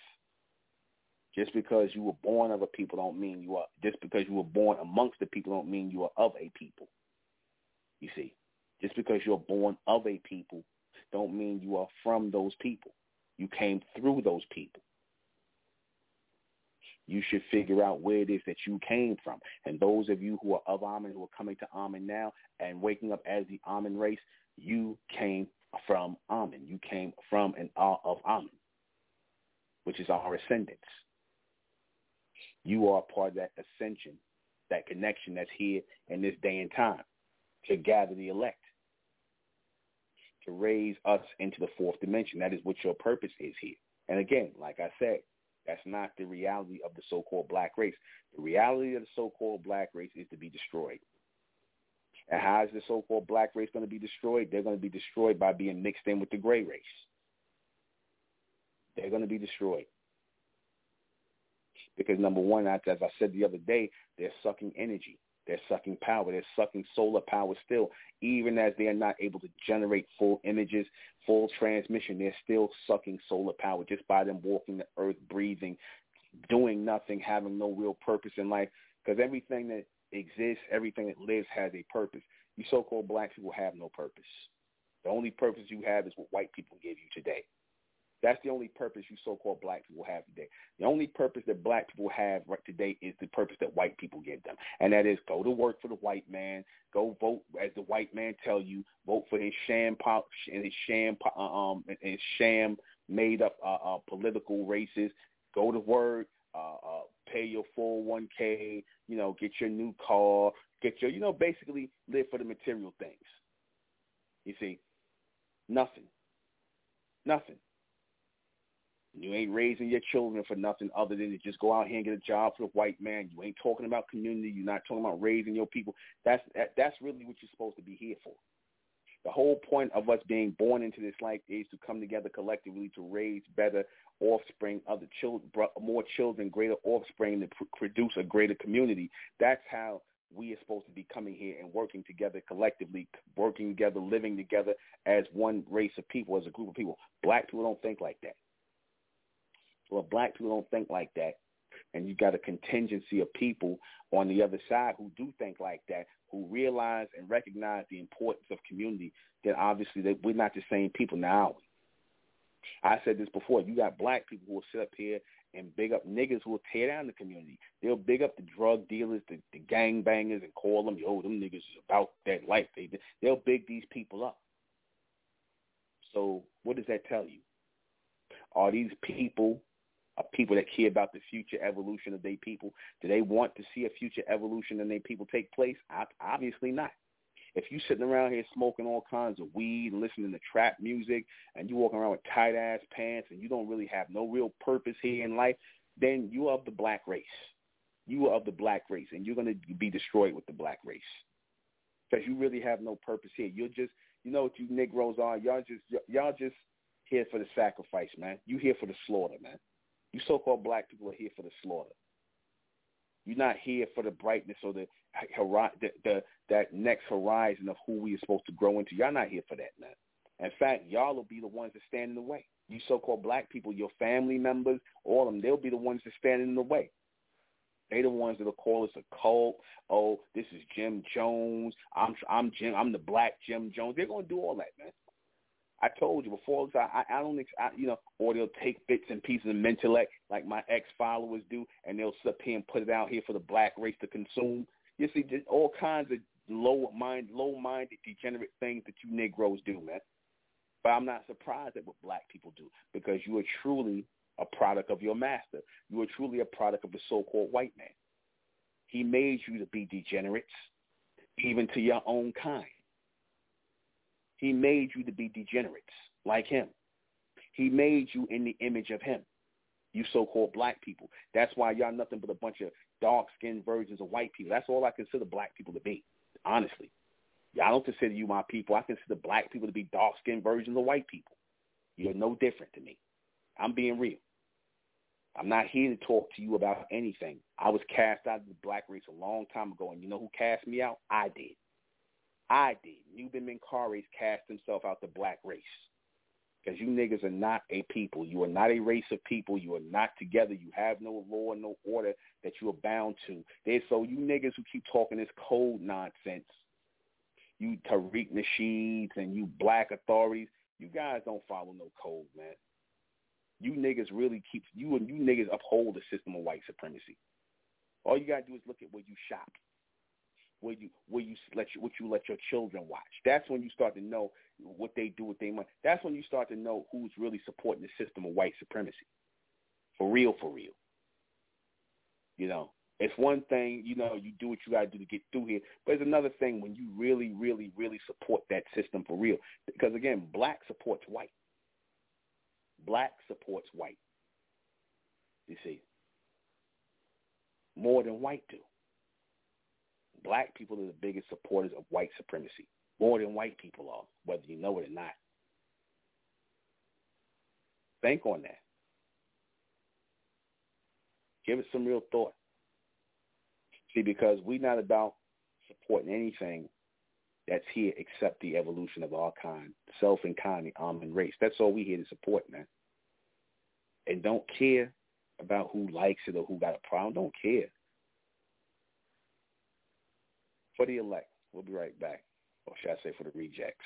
Just because you were born of a people don't mean you are. Just because you were born amongst the people don't mean you are of a people. You see, just because you're born of a people don't mean you are from those people. You came through those people. You should figure out where it is that you came from. And those of you who are of Ahmen, who are coming to Ahmen now and waking up as the Ahmen race, you came from Ahmen. You came from and are of Ahmen, which is our ascendants. You are part of that ascension, that connection that's here in this day and time to gather the elect, to raise us into the fourth dimension. That is what your purpose is here. And again, like I said, that's not the reality of the so-called black race. The reality of the so-called black race is to be destroyed. And how is the so-called black race going to be destroyed? They're going to be destroyed by being mixed in with the gray race. They're going to be destroyed. Because, number one, as I said the other day, they're sucking energy. They're sucking power. They're sucking solar power still. Even as they are not able to generate full images, full transmission, they're still sucking solar power just by them walking the earth, breathing, doing nothing, having no real purpose in life. Because everything that exists, everything that lives has a purpose. You so-called black people have no purpose. The only purpose you have is what white people give you today. That's the only purpose you so-called black people have today. The only purpose that black people have right today is the purpose that white people give them, and that is go to work for the white man, go vote as the white man tell you, vote for his sham made-up political races, go to work, pay your 401(k), get your new car, get your, basically live for the material things. You see, nothing. You ain't raising your children for nothing other than to just go out here and get a job for the white man. You ain't talking about community. You're not talking about raising your people. That's really what you're supposed to be here for. The whole point of us being born into this life is to come together collectively to raise better offspring, other children, more children, greater offspring to produce a greater community. That's how we are supposed to be coming here and working together collectively, working together, living together as one race of people, as a group of people. Black people don't think like that. Well, black people don't think like that. And you got a contingency of people on the other side who do think like that, who realize and recognize the importance of community, then obviously that we're not the same people now. I said this before. You got black people who will sit up here and big up niggas who will tear down the community. They'll big up the drug dealers, the gang bangers, and call them, yo, them niggas is about that life. They'll big these people up. So what does that tell you? Are these people that care about the future evolution of their people? Do they want to see a future evolution in their people take place? Obviously not. If you sitting around here smoking all kinds of weed and listening to trap music and you walking around with tight-ass pants and you don't really have no real purpose here in life, then you are of the black race. You are of the black race, and you're going to be destroyed with the black race because you really have no purpose here. You're just, you know what you Negroes are? Y'all just here for the sacrifice, man. You here for the slaughter, man. You so-called black people are here for the slaughter. You're not here for the brightness or that next horizon of who we are supposed to grow into. Y'all not here for that, man. In fact, y'all will be the ones that stand in the way. You so-called black people, your family members, all of them, they'll be the ones that stand in the way. They're the ones that will call us a cult. Oh, this is Jim Jones. I'm the black Jim Jones. They're going to do all that, man. I told you before, or they'll take bits and pieces of Mentellect like my ex-followers do, and they'll sit here and put it out here for the black race to consume. You see, just all kinds of low-minded, degenerate things that you Negroes do, man. But I'm not surprised at what black people do, because you are truly a product of your master. You are truly a product of the so-called white man. He made you to be degenerates, even to your own kind. He made you to be degenerates like him. He made you in the image of him, you so-called black people. That's why y'all nothing but a bunch of dark-skinned versions of white people. That's all I consider black people to be, honestly. Y'all don't consider you my people. I consider black people to be dark-skinned versions of white people. You're no different to me. I'm being real. I'm not here to talk to you about anything. I was cast out of the black race a long time ago, and you know who cast me out? I did. Nuben Menkarayzz cast himself out the black race, because you niggas are not a people. You are not a race of people. You are not together. You have no law, no order that you are bound to. So you niggas who keep talking this cold nonsense, you Tariq Nasheeds and you black authorities, you guys don't follow no code, man. You niggas really keep – you niggas uphold the system of white supremacy. All you got to do is look at where you shop. What you let your children watch. That's when you start to know what they do with their money. That's when you start to know who's really supporting the system of white supremacy. For real. You know, it's one thing, you know, you do what you got to do to get through here, but it's another thing when you really, really, really support that system for real. Because, again, black supports white. You see, more than white do. Black people are the biggest supporters of white supremacy, more than white people are, whether you know it or not. Think on that. Give it some real thought. See, because we're not about supporting anything that's here except the evolution of our kind, self and kind, the Ahmen race. That's all we're here to support, man. And don't care about who likes it or who got a problem. Don't care. For the elect, we'll be right back. Or should I say for the rejects?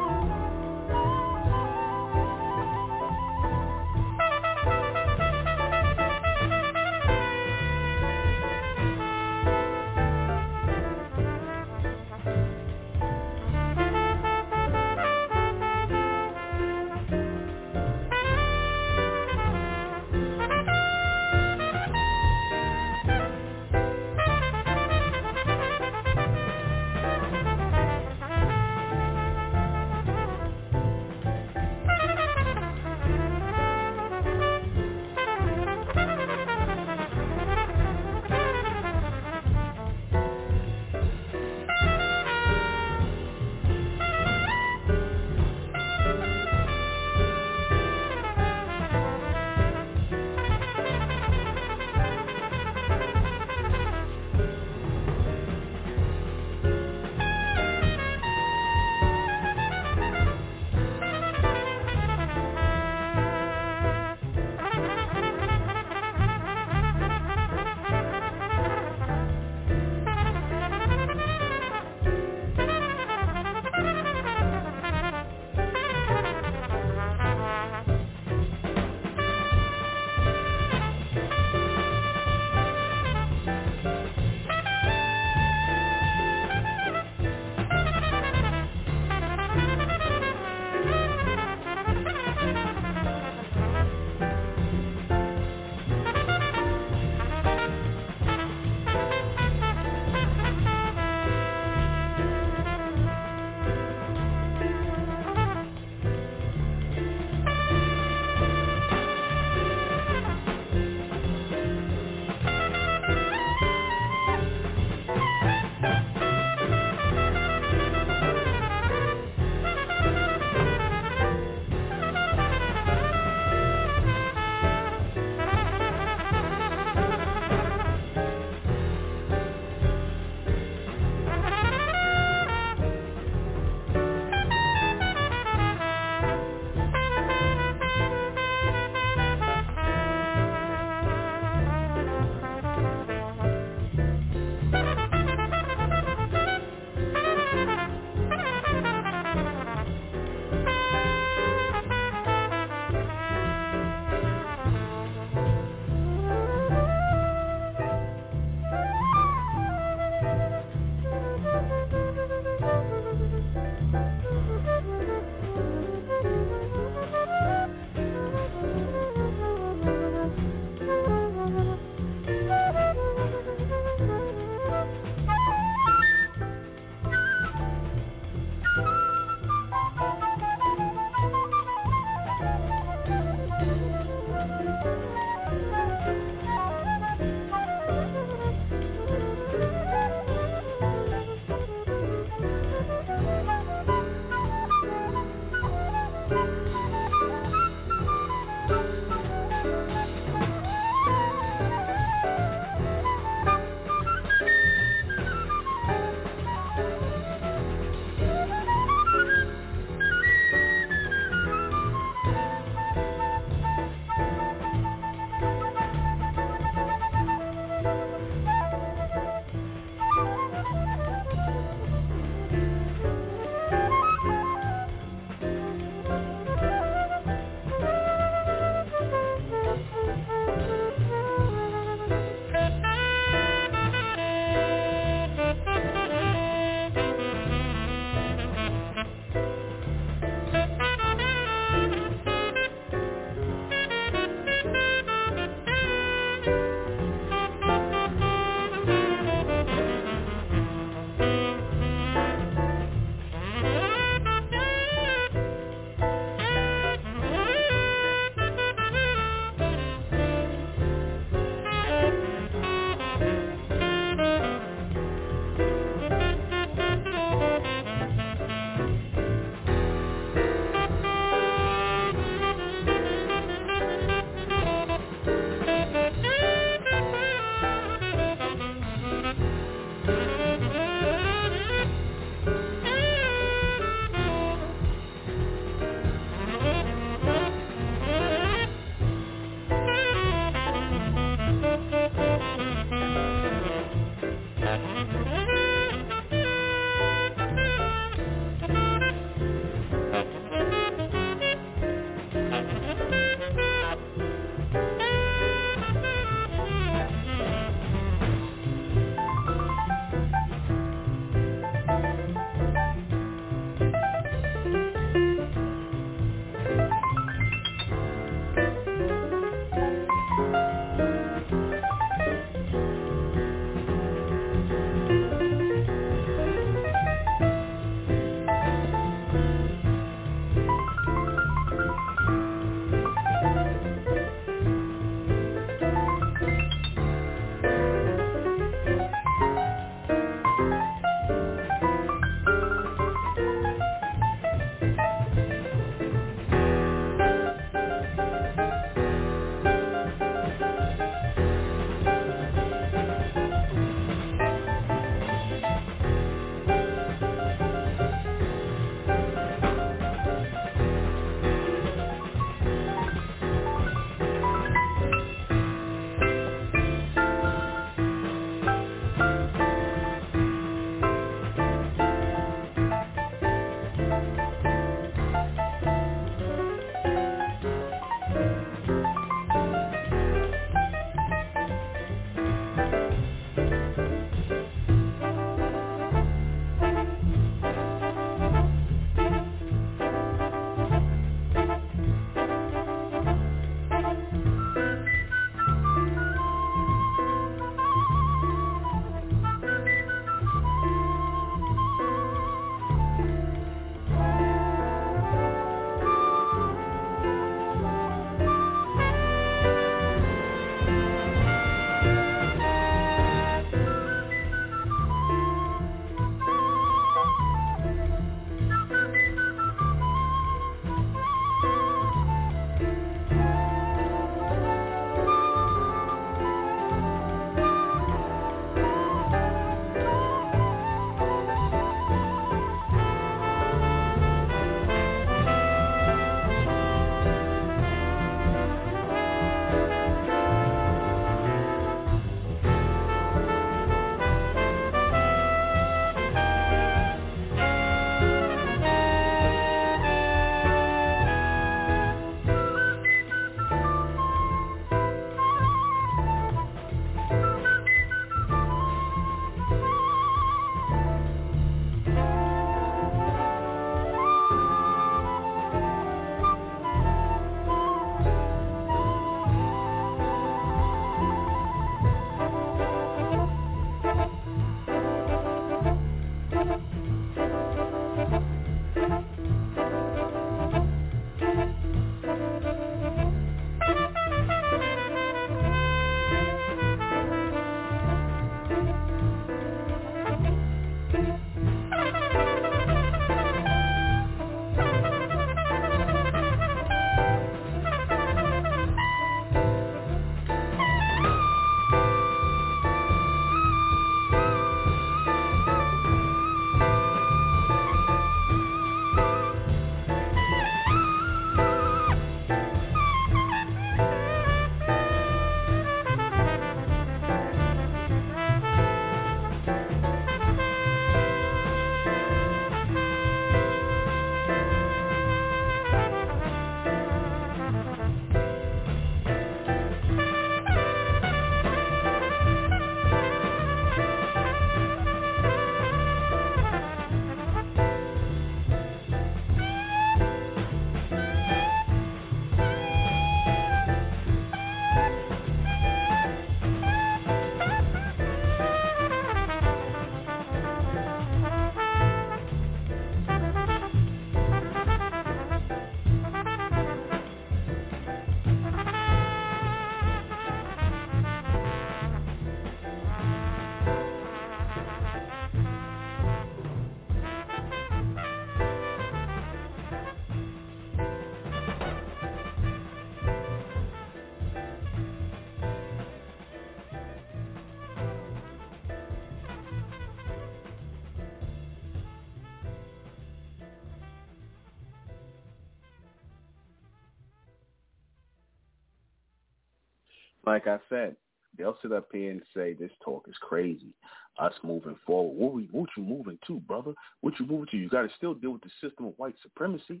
like I said, they'll sit up here and say this talk is crazy. Us moving forward. What you moving to, brother? What you moving to? You got to still deal with the system of white supremacy.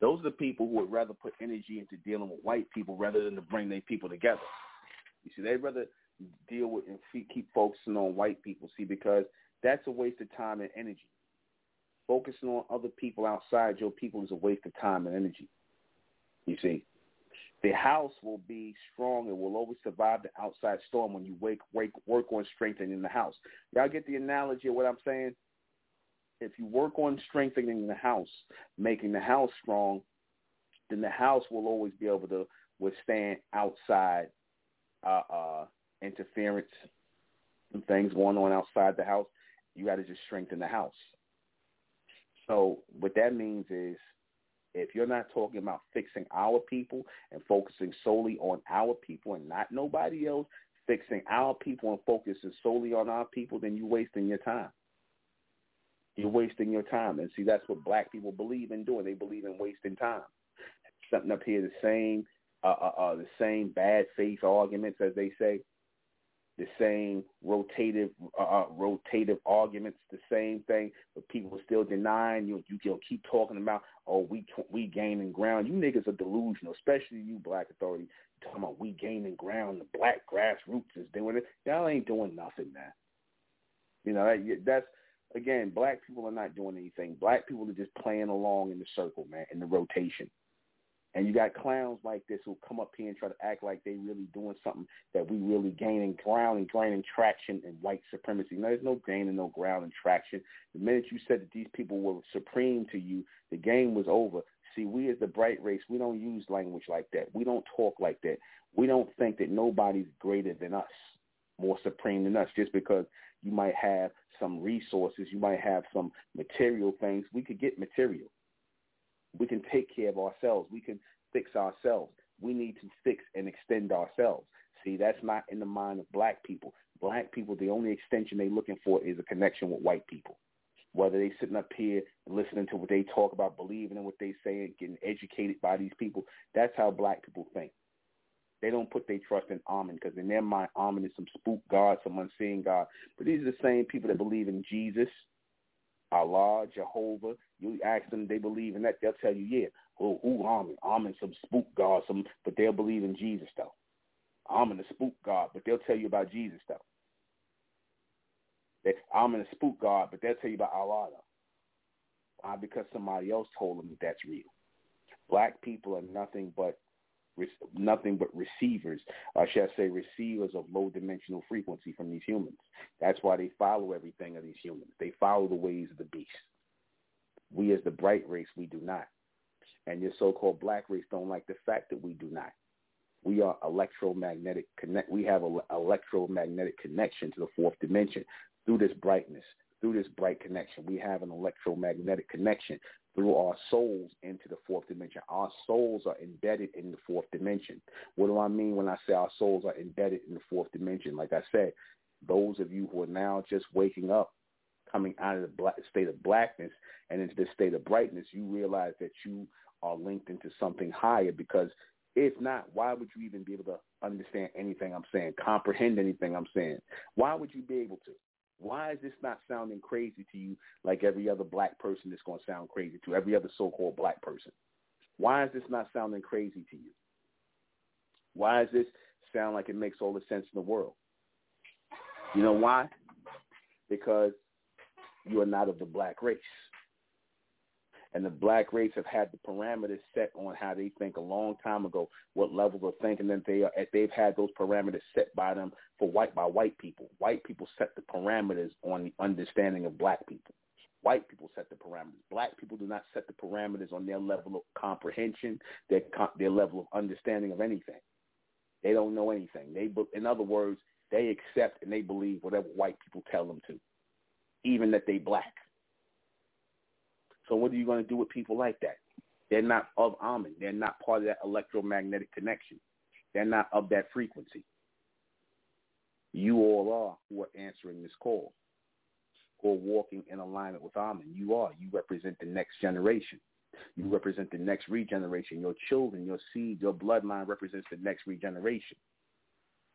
Those are the people who would rather put energy into dealing with white people rather than to bring their people together. You see, they'd rather deal with and keep focusing on white people, see, because that's a waste of time and energy. Focusing on other people outside your people is a waste of time and energy. You see, the house will be strong. It will always survive the outside storm when you work on strengthening the house. Y'all get the analogy of what I'm saying? If you work on strengthening the house, making the house strong, then the house will always be able to withstand outside interference and things going on outside the house. You got to just strengthen the house. So what that means is, if you're not talking about fixing our people and focusing solely on our people and not nobody else, fixing our people and focusing solely on our people, then you're wasting your time. You're wasting your time. And see, that's what black people believe in doing. They believe in wasting time. Something up here, the same bad faith arguments, as they say, the same rotative arguments, the same thing, but people are still denying. You'll keep talking about, oh, we gaining ground. You niggas are delusional, especially you, Black Authority. You're talking about we gaining ground. The black grassroots is doing it. Y'all ain't doing nothing, man. You know, that's, again, black people are not doing anything. Black people are just playing along in the circle, man, in the rotation. And you got clowns like this who come up here and try to act like they really doing something, that we really gaining ground and gaining traction in white supremacy. No, there's no gaining no ground and traction. The minute you said that these people were supreme to you, the game was over. See, we as the bright race, we don't use language like that. We don't talk like that. We don't think that nobody's greater than us, more supreme than us, just because you might have some resources, you might have some material things. We could get material. We can take care of ourselves. We can fix ourselves. We need to fix and extend ourselves. See, that's not in the mind of black people. Black people, the only extension they're looking for is a connection with white people. Whether they're sitting up here and listening to what they talk about, believing in what they say, and getting educated by these people, that's how black people think. They don't put their trust in Ahmen, because in their mind, Ahmen is some spook god, some unseen god. But these are the same people that believe in Jesus, Allah, Jehovah. You ask them, they believe in that. They'll tell you, yeah, who Ahmen? Ahmen, some spook god, some, but they'll believe in Jesus, though. Ahmen, a spook god, but they'll tell you about Jesus, though. Ahmen, a spook god, but they'll tell you about Allah, though. Why? Because somebody else told them that that's real. Black people are nothing but receivers, or should I say receivers of low-dimensional frequency from these humans. That's why they follow everything of these humans. They follow the ways of the beast. We as the bright race, we do not. And your so-called black race don't like the fact that we do not. We are electromagnetic connect. We have an electromagnetic connection to the fourth dimension through this brightness, through this bright connection. We have an electromagnetic connection through our souls into the fourth dimension. Our souls are embedded in the fourth dimension. What do I mean when I say our souls are embedded in the fourth dimension? Like I said, those of you who are now just waking up, coming out of the state of blackness and into the state of brightness, you realize that you are linked into something higher, because if not, why would you even be able to understand anything I'm saying, comprehend anything I'm saying? Why would you be able to? Why is this not sounding crazy to you like every other black person that's going to sound crazy to, every other so-called black person? Why is this not sounding crazy to you? Why does this sound like it makes all the sense in the world? You know why? Because you are not of the black race. And the black race have had the parameters set on how they think a long time ago, what levels of thinking that they are at. They've had those parameters set by them by white people. White people set the parameters on the understanding of black people. White people set the parameters. Black people do not set the parameters on their level of comprehension, their level of understanding of anything. They don't know anything. In other words, they accept and they believe whatever white people tell them to, even that they black. So what are you going to do with people like that? They're not of Ahmen. They're not part of that electromagnetic connection. They're not of that frequency. You all are who are answering this call or walking in alignment with Ahmen. You are. You represent the next generation. You represent the next regeneration. Your children, your seed, your bloodline represents the next regeneration.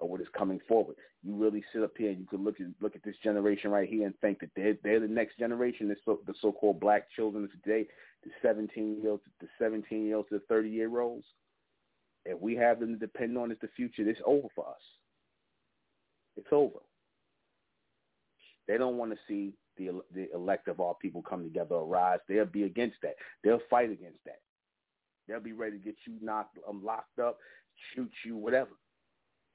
of what is coming forward. You really sit up here and you can look at this generation right here and think that they're the next generation. The so-called black children of today, the 17-year-olds, the 30-year-olds. If we have them to depend on as the future, it's over for us. It's over. They don't want to see the elect of our people come together or rise. They'll be against that. They'll fight against that. They'll be ready to get you locked up, shoot you, whatever.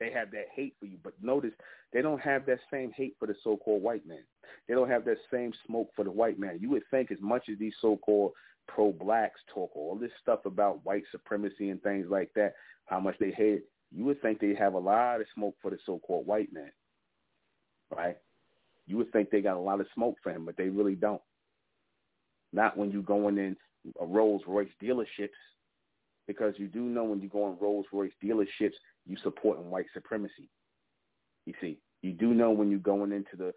They have that hate for you. But notice, they don't have that same hate for the so-called white man. They don't have that same smoke for the white man. You would think, as much as these so-called pro-blacks talk all this stuff about white supremacy and things like that, how much they hate it, you would think they have a lot of smoke for the so-called white man, right? You would think they got a lot of smoke for him, but they really don't. Not when you're going in Rolls-Royce dealerships, because you do know when you go in Rolls-Royce dealerships, you supporting white supremacy. You see, you do know when you're going into the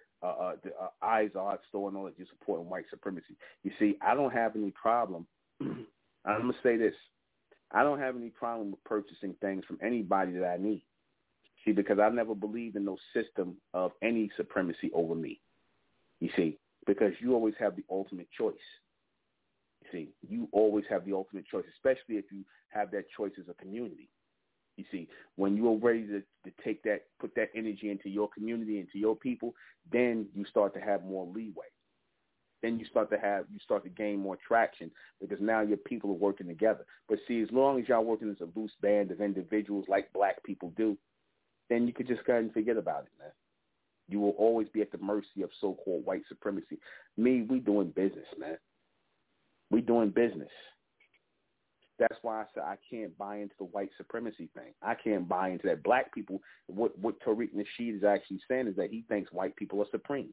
Izod store and all that, you're supporting white supremacy. You see, I don't have any problem. I'm going to say this. I don't have any problem with purchasing things from anybody that I need. See, because I never believed in no system of any supremacy over me. You see, because you always have the ultimate choice. You see, you always have the ultimate choice, especially if you have that choice as a community. You see, when you are ready to take that, put that energy into your community, into your people, then you start to have more leeway. Then you start to gain more traction, because now your people are working together. But see, as long as y'all working as a loose band of individuals like black people do, then you could just go ahead and forget about it, man. You will always be at the mercy of so-called white supremacy. Me, we doing business, man. We doing business. That's why I said I can't buy into the white supremacy thing. I can't buy into that. Black people, what Tariq Nasheed is actually saying is that he thinks white people are supreme.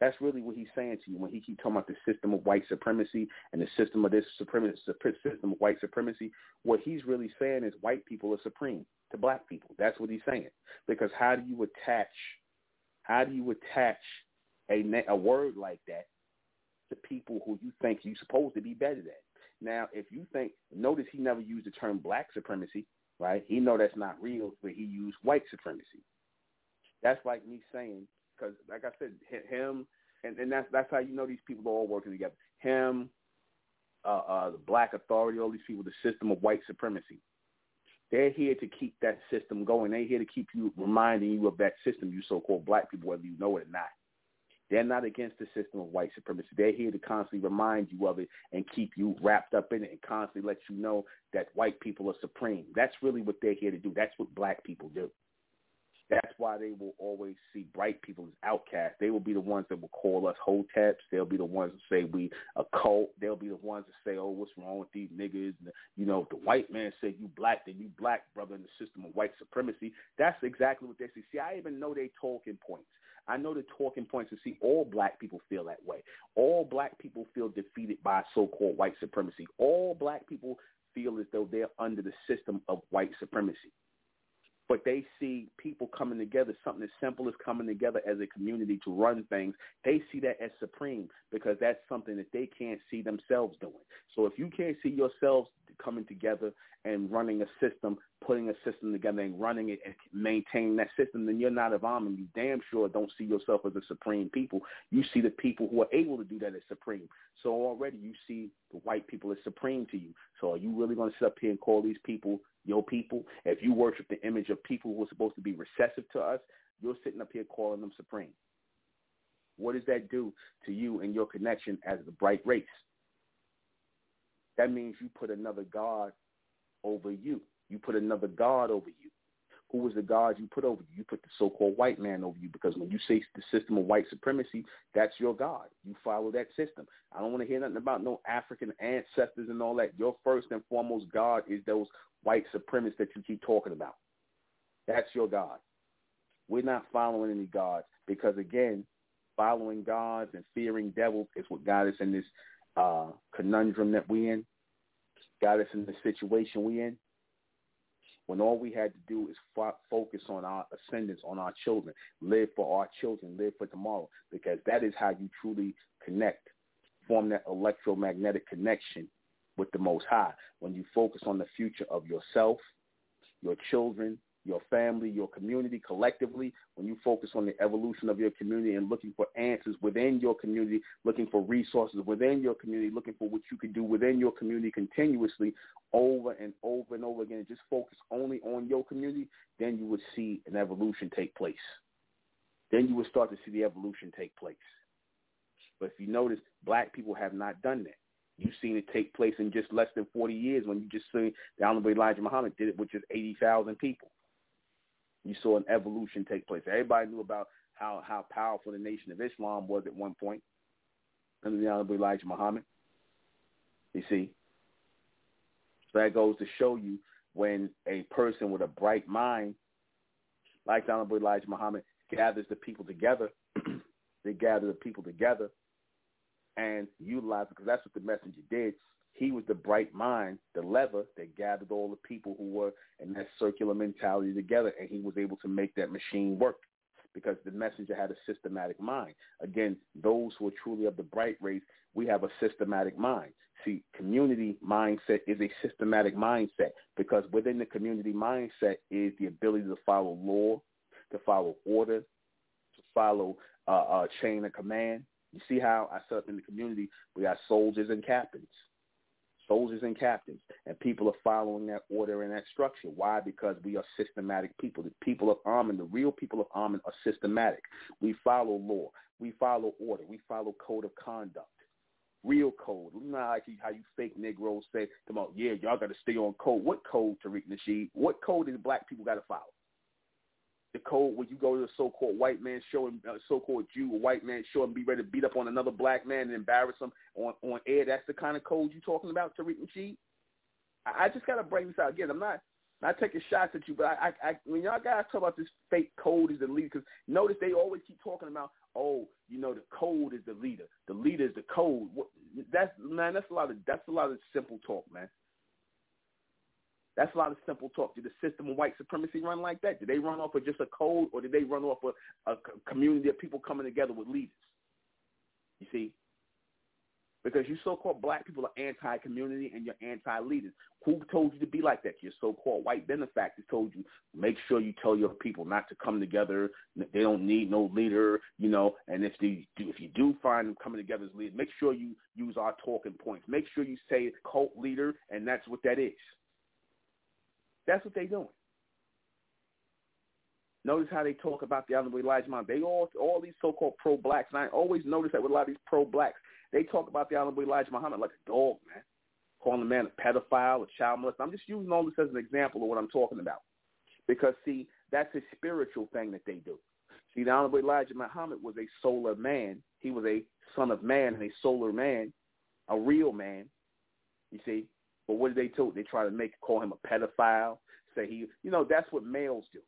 That's really what he's saying to you when he keep talking about the system of white supremacy and the system of this supremacy, system of white supremacy. What he's really saying is white people are supreme to black people. That's what he's saying. Because how do you attach a word like that to people who you think you're supposed to be better than? Now, if you think, notice he never used the term black supremacy, right? He know that's not real, but he used white supremacy. That's like me saying, because like I said, him, and that's how you know these people are all working together. Him, the black authority, all these people, the system of white supremacy. They're here to keep that system going. They're here to keep you, reminding you of that system, you so-called black people, whether you know it or not. They're not against the system of white supremacy. They're here to constantly remind you of it and keep you wrapped up in it and constantly let you know that white people are supreme. That's really what they're here to do. That's what black people do. That's why they will always see bright people as outcasts. They will be the ones that will call us hoteps. They'll be the ones that say we a cult. They'll be the ones that say, oh, what's wrong with these niggas? And, you know, if the white man said you black, then you black, brother, in the system of white supremacy. That's exactly what they see. See, I even know they talking points. I know the talking points to see all black people feel that way. All black people feel defeated by so-called white supremacy. All black people feel as though they're under the system of white supremacy. But they see people coming together, something as simple as coming together as a community to run things. They see that as supreme because that's something that they can't see themselves doing. So if you can't see yourselves coming together and running a system, putting a system together and running it and maintaining that system, then you're not of Ahmen. You damn sure don't see yourself as a supreme people. You see the people who are able to do that as supreme. So already you see the white people as supreme to you. So are you really going to sit up here and call these people your people? If you worship the image of people who are supposed to be recessive to us, you're sitting up here calling them supreme. What does that do to you and your connection as the bright race? That means you put another God over you. You put another God over you. Who was the God you put over you? You put the so-called white man over you, because when you say the system of white supremacy, that's your God. You follow that system. I don't want to hear nothing about no African ancestors and all that. Your first and foremost God is those white supremacists that you keep talking about. That's your God. We're not following any gods, because, again, following gods and fearing devils is what got us in this conundrum that we in, got us in the situation we in, when all we had to do is focus on our ascendants, on our children, live for our children, live for tomorrow, because that is how you truly connect, form that electromagnetic connection with the Most High, when you focus on the future of yourself, your children, your family, your community collectively, when you focus on the evolution of your community and looking for answers within your community, looking for resources within your community, looking for what you can do within your community continuously over and over and over again, and just focus only on your community, then you would see an evolution take place. Then you would start to see the evolution take place. But if you notice, black people have not done that. You've seen it take place in just less than 40 years when you just seen the Honorable Elijah Muhammad did it with just 80,000 people. You saw an evolution take place. Everybody knew about how powerful the Nation of Islam was at one point under the Honorable Elijah Muhammad. You see? So that goes to show you when a person with a bright mind like the Honorable Elijah Muhammad gathers the people together, they gather the people together and utilize, because that's what the messenger did. He was the bright mind, the lever that gathered all the people who were in that circular mentality together, and he was able to make that machine work because the messenger had a systematic mind. Again, those who are truly of the bright race, we have a systematic mind. See, community mindset is a systematic mindset because within the community mindset is the ability to follow law, to follow order, to follow a chain of command. You see how I set up in the community, we got soldiers and captains, and people are following that order and that structure. Why? Because we are systematic people. The people of Ahmen, the real people of Ahmen are systematic. We follow law. We follow order. We follow code of conduct. Real code. Not like how you fake Negroes say, come on, yeah, y'all got to stay on code. What code, Tariq Nasheed? What code is black people got to follow? The code where you go to a so-called white man show and so-called Jew or white man show and be ready to beat up on another black man and embarrass him on air. That's the kind of code you talking about, Tariq Nasheed? I just got to bring this out again. I'm not taking shots at you, but I when y'all guys talk about this fake code is the leader, because notice they always keep talking about, oh, you know, the code is the leader. The leader is the code. That's a lot of simple talk, man. That's a lot of simple talk. Did the system of white supremacy run like that? Did they run off of just a code, or did they run off of a community of people coming together with leaders? You see? Because you so-called black people are anti-community and you're anti-leaders. Who told you to be like that? Your so-called white benefactors told you, make sure you tell your people not to come together. They don't need no leader, you know, and if you do find them coming together as leaders, make sure you use our talking points. Make sure you say cult leader, and that's what that is. That's what they're doing. Notice how they talk about the Honorable Elijah Muhammad. They all these so-called pro-blacks, and I always notice that with a lot of these pro-blacks, they talk about the Honorable Elijah Muhammad like a dog, man, calling the man a pedophile, a child molester. I'm just using all this as an example of what I'm talking about because, see, that's a spiritual thing that they do. See, the Honorable Elijah Muhammad was a solar man. He was a son of man and a solar man, a real man, you see. But what did they do? They try to call him a pedophile. Say he, you know, that's what males do.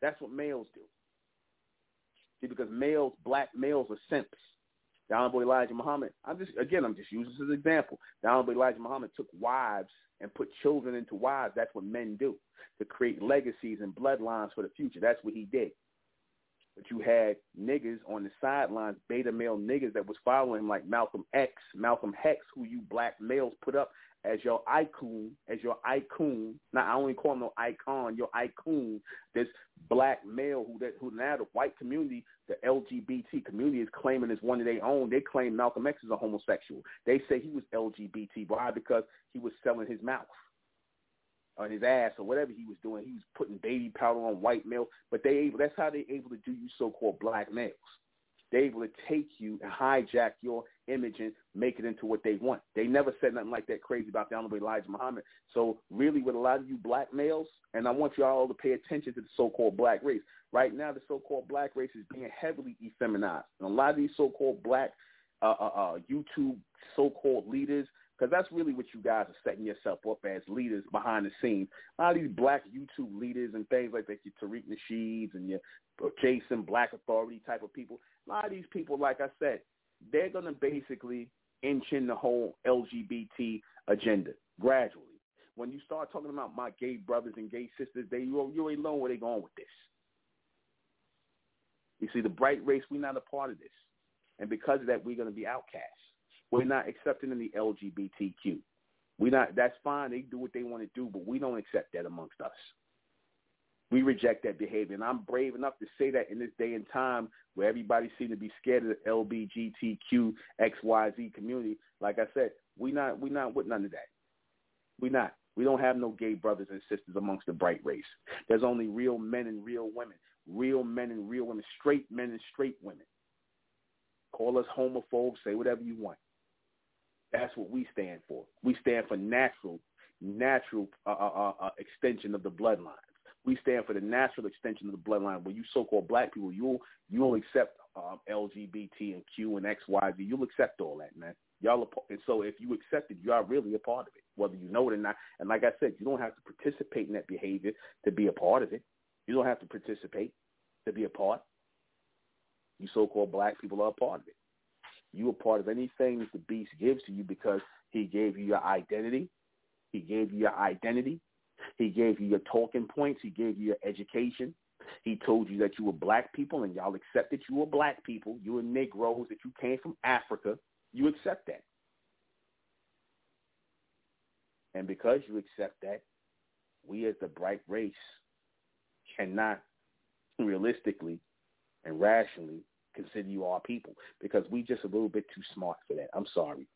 That's what males do. See, because black males are simps. The Honorable Elijah Muhammad, I'm just using this as an example. The Honorable Elijah Muhammad took wives and put children into wives. That's what men do, to create legacies and bloodlines for the future. That's what he did. But you had niggas on the sidelines, beta male niggas that was following him like Malcolm X, who you black males put up as your icon. Now, I only call him no icon, your icon, this black male who now the white community, the LGBT community is claiming as one of their own. They claim Malcolm X is a homosexual. They say he was LGBT. Why? Because he was selling his mouth on his ass or whatever he was doing. He was putting baby powder on white males. But that's how they're able to do you so-called black males. They're able to take you and hijack your image and make it into what they want. They never said nothing like that crazy about the Honorable Elijah Muhammad. So really with a lot of you black males, and I want you all to pay attention to the so-called black race. Right now the so-called black race is being heavily effeminized. And a lot of these so-called black YouTube so-called leaders, because that's really what you guys are setting yourself up as leaders behind the scenes. A lot of these black YouTube leaders and things like that, your Tariq Nasheeds and your Jason Black authority type of people, a lot of these people, like I said, they're going to basically inch in the whole LGBT agenda gradually. When you start talking about my gay brothers and gay sisters, you already know where they're going with this. You see, the bright race, we're not a part of this. And because of that, we're going to be outcasts. We're not accepting in the LGBTQ. That's fine. They do what they want to do, but we don't accept that amongst us. We reject that behavior. And I'm brave enough to say that in this day and time where everybody seems to be scared of the LGBTQ, XYZ community. Like I said, we not with none of that. We not. We don't have no gay brothers and sisters amongst the bright race. There's only real men and real women, real men and real women, straight men and straight women. Call us homophobes, say whatever you want. That's what we stand for. We stand for natural extension of the bloodline. We stand for the natural extension of the bloodline. When you so-called black people, you'll accept LGBT and Q and X, Y, Z. You'll accept all that, man. And so if you accept it, you are really a part of it, whether you know it or not. And like I said, you don't have to participate in that behavior to be a part of it. You don't have to participate to be a part. You so-called black people are a part of it. You are part of anything that the beast gives to you because he gave you your identity. He gave you your identity. He gave you your talking points. He gave you your education. He told you that you were black people, and y'all accepted you were black people. You were Negroes, that you came from Africa. You accept that. And because you accept that, we as the bright race cannot realistically and rationally consider you our people because we just a little bit too smart for that. I'm sorry.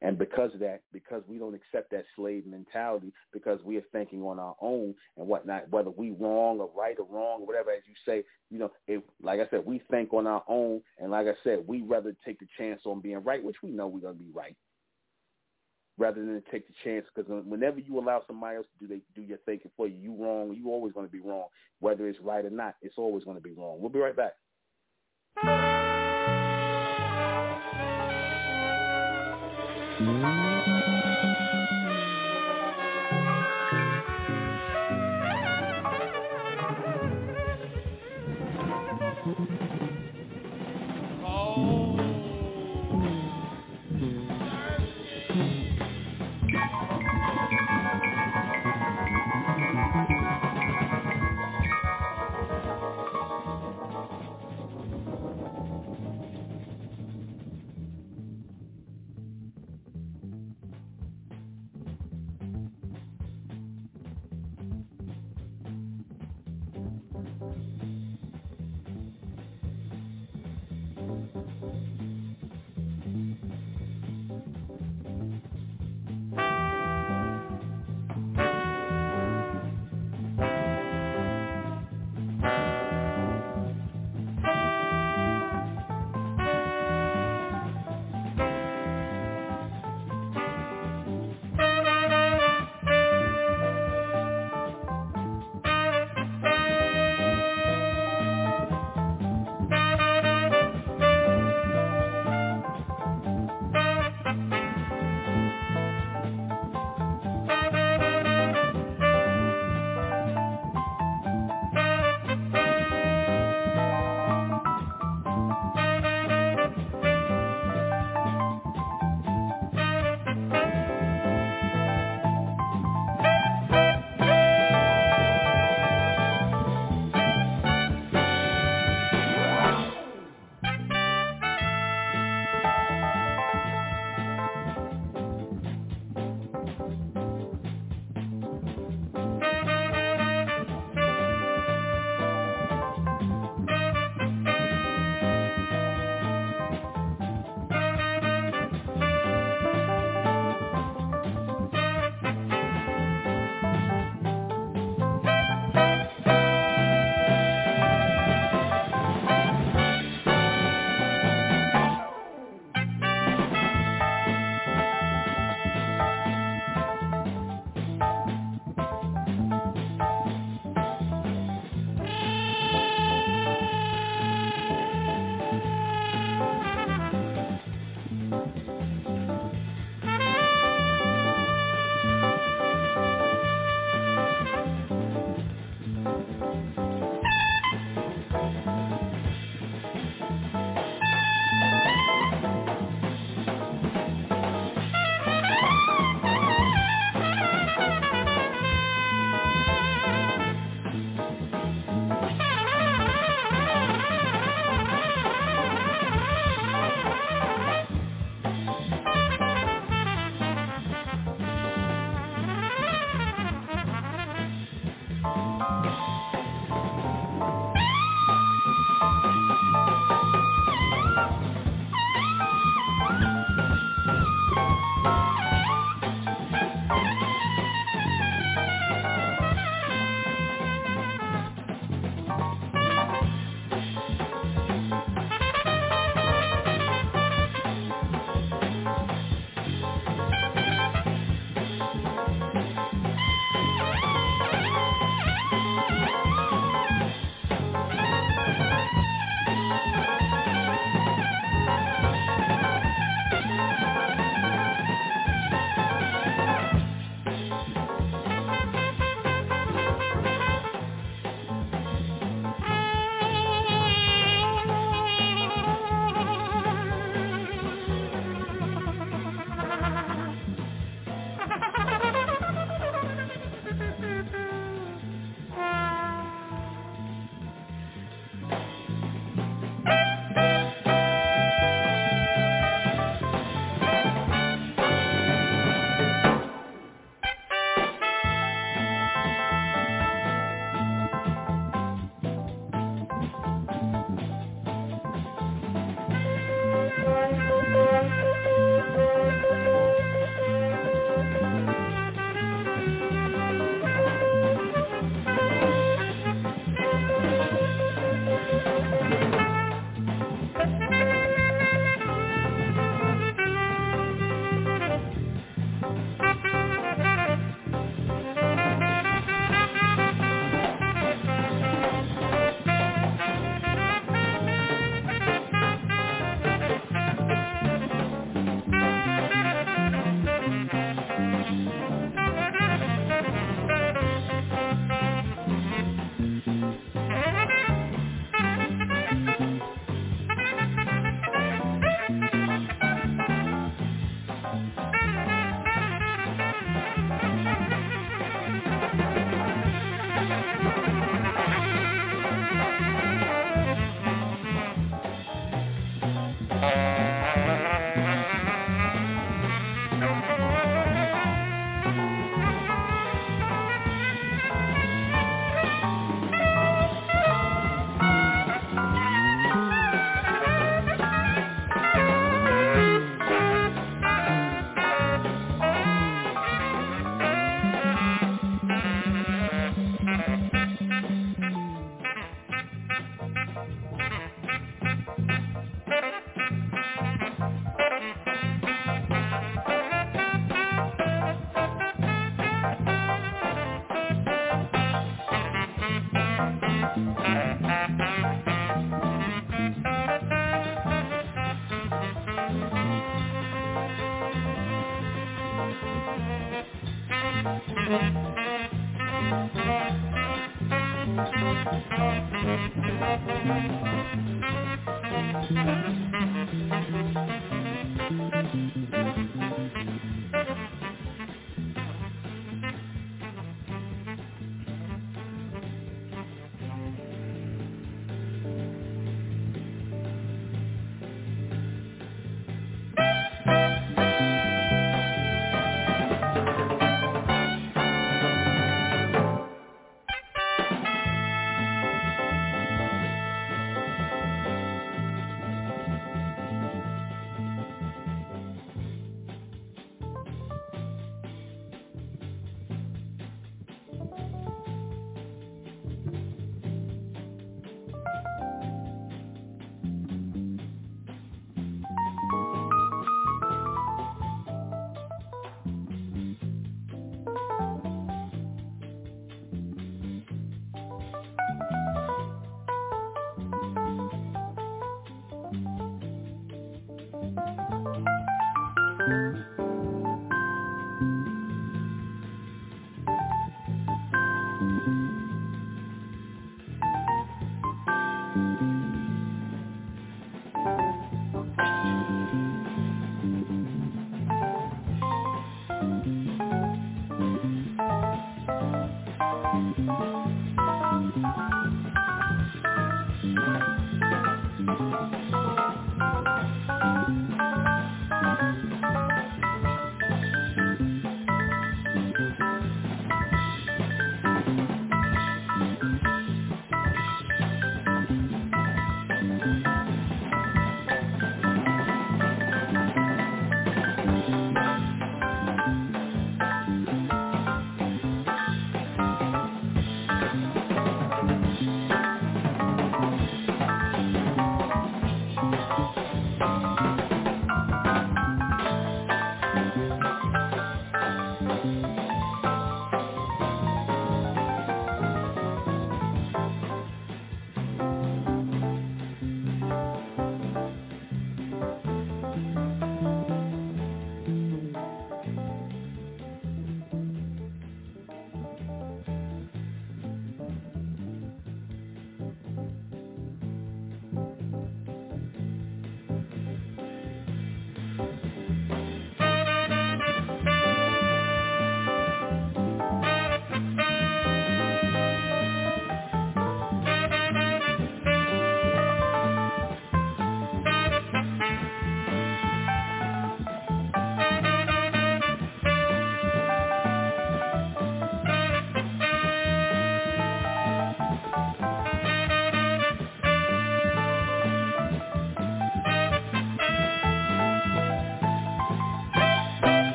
And because of that, because we don't accept that slave mentality, because we are thinking on our own and whatnot, whether we wrong or right or wrong or whatever, as you say, you know, if, like I said, we think on our own. And like I said, we rather take the chance on being right, which we know we're going to be right, rather than take the chance. Because whenever you allow somebody else to do your thinking for you, you wrong, you always going to be wrong. Whether it's right or not, it's always going to be wrong. We'll be right back.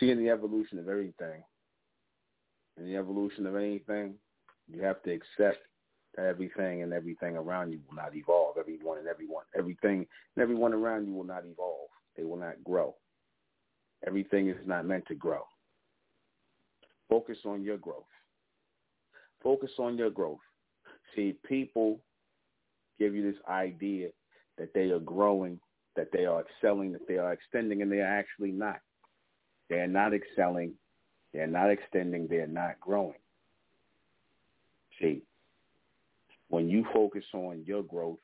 See, in the evolution of everything, you have to accept that everything and everything around you will not evolve. Everything and everyone around you will not evolve. They will not grow. Everything is not meant to grow. Focus on your growth. See, people give you this idea that they are growing, that they are excelling, that they are extending, and they are actually not. They are not excelling, they are not extending, they are not growing. See, when you focus on your growth,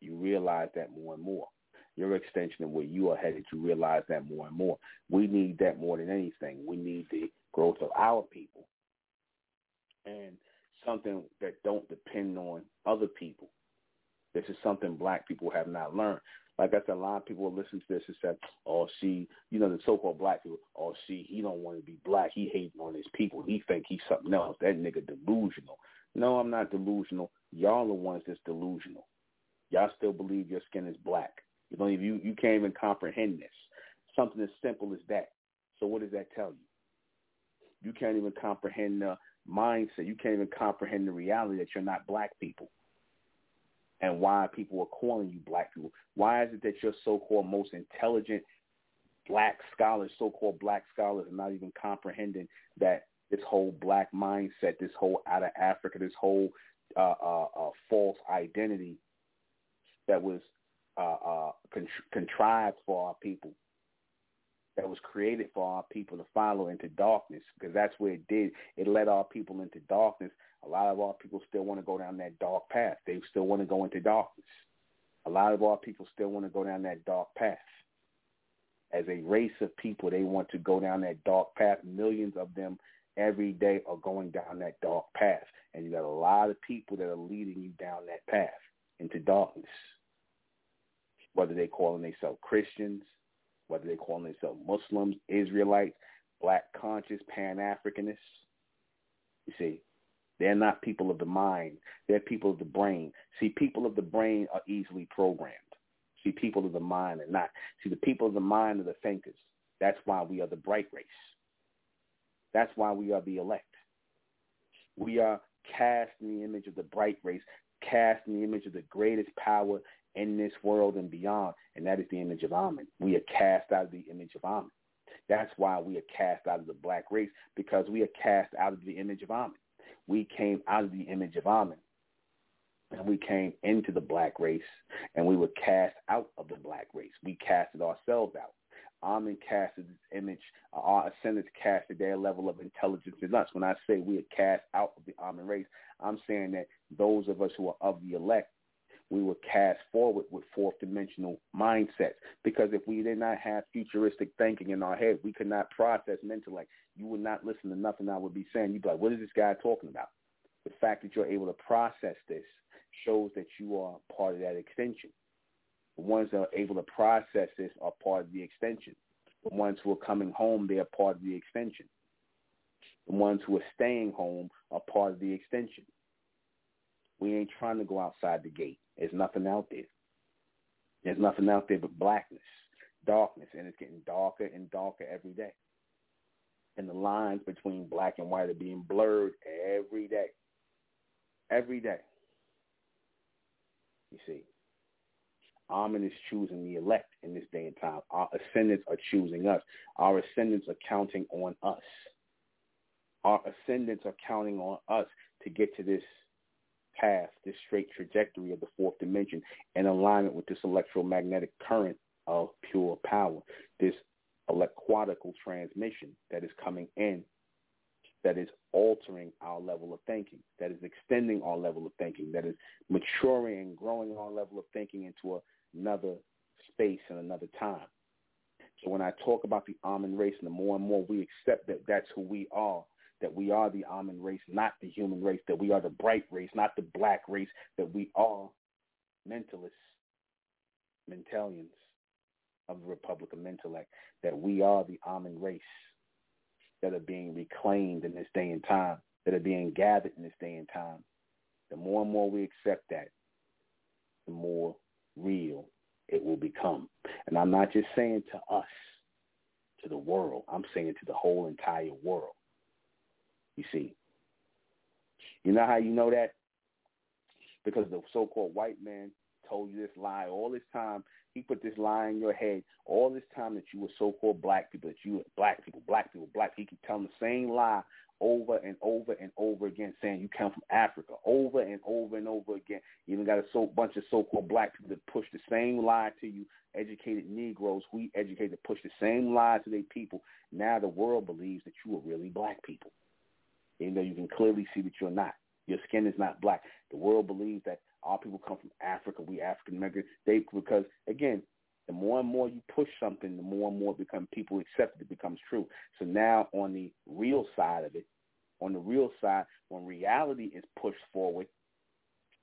you realize that more and more. Your extension of where you are headed, you realize that more and more. We need that more than anything. We need the growth of our people and something that don't depend on other people. This is something black people have not learned. Like I said, a lot of people will listen to this and say, oh, see, you know, the so-called black people, oh, see, he don't want to be black. He hating on his people. He think he's something else. That nigga delusional. No, I'm not delusional. Y'all are the ones that's delusional. Y'all still believe your skin is black. You don't even, you can't even comprehend this. Something as simple as that. So what does that tell you? You can't even comprehend the mindset. You can't even comprehend the reality that you're not black people. And why people are calling you black people. Why is it that your so-called most intelligent black scholars, so-called black scholars, are not even comprehending that this whole black mindset, this whole out of Africa, this whole false identity that was contrived for our people, that was created for our people to follow into darkness, because that's where it did. It led our people into darkness. A lot of our people still want to go down that dark path. They still want to go into darkness. A lot of our people still want to go down that dark path. As a race of people, they want to go down that dark path. Millions of them every day are going down that dark path. And you got a lot of people that are leading you down that path into darkness. Whether they calling themselves Christians, whether they calling themselves Muslims, Israelites, black conscious, Pan-Africanists. You see, they're not people of the mind. They're people of the brain. See, people of the brain are easily programmed. See, people of the mind are not. See, the people of the mind are the thinkers. That's why we are the bright race. That's why we are the elect. We are cast in the image of the bright race, cast in the image of the greatest power in this world and beyond, and that is the image of Ahmen. We are cast out of the image of Ahmen. That's why we are cast out of the black race, because we are cast out of the image of Ahmen. We came out of the image of Ahmen, and we came into the black race, and we were cast out of the black race. We casted ourselves out. Ahmen casted his image. Our ascendants casted their level of intelligence in us. When I say we are cast out of the Ahmen race, I'm saying that those of us who are of the elect, we were cast forward with fourth-dimensional mindsets, because if we did not have futuristic thinking in our head, we could not process Mentellect. You would not listen to nothing I would be saying. You'd be like, what is this guy talking about? The fact that you're able to process this shows that you are part of that extension. The ones that are able to process this are part of the extension. The ones who are coming home, they are part of the extension. The ones who are staying home are part of the extension. We ain't trying to go outside the gate. There's nothing out there. There's nothing out there but blackness, darkness, and it's getting darker and darker every day. And the lines between black and white are being blurred every day. Every day. You see, Ahmen is choosing the elect in this day and time. Our ascendants are choosing us. Our ascendants are counting on us. Our ascendants are counting on us to get to this path, this straight trajectory of the fourth dimension in alignment with this electromagnetic current of pure power, this electrical transmission that is coming in, that is altering our level of thinking, that is extending our level of thinking, that is maturing and growing our level of thinking into another space and another time. So when I talk about the Ahmen race, and the more and more we accept that that's who we are, that we are the Ahmen race, not the human race, that we are the bright race, not the black race, that we are mentalists, Mentellians of the Republic of Mentellect, that we are the Ahmen race that are being reclaimed in this day and time, that are being gathered in this day and time. The more and more we accept that, the more real it will become. And I'm not just saying to us, to the world, I'm saying to the whole entire world. You see, you know how you know that? Because the so-called white man told you this lie all this time. He put this lie in your head all this time that you were so-called black people, that you were black people, black people, black people. He kept telling the same lie over and over and over again, saying you come from Africa, over and over and over again. You even got a bunch of so-called black people that push the same lie to you, educated Negroes who we educated push the same lie to their people. Now the world believes that you are really black people. Even though you can clearly see that you're not. Your skin is not black. The world believes that our people come from Africa. We African Americans. Because, again, the more and more you push something, the more and more people accept it becomes true. So now on the real side of it, on the real side, when reality is pushed forward,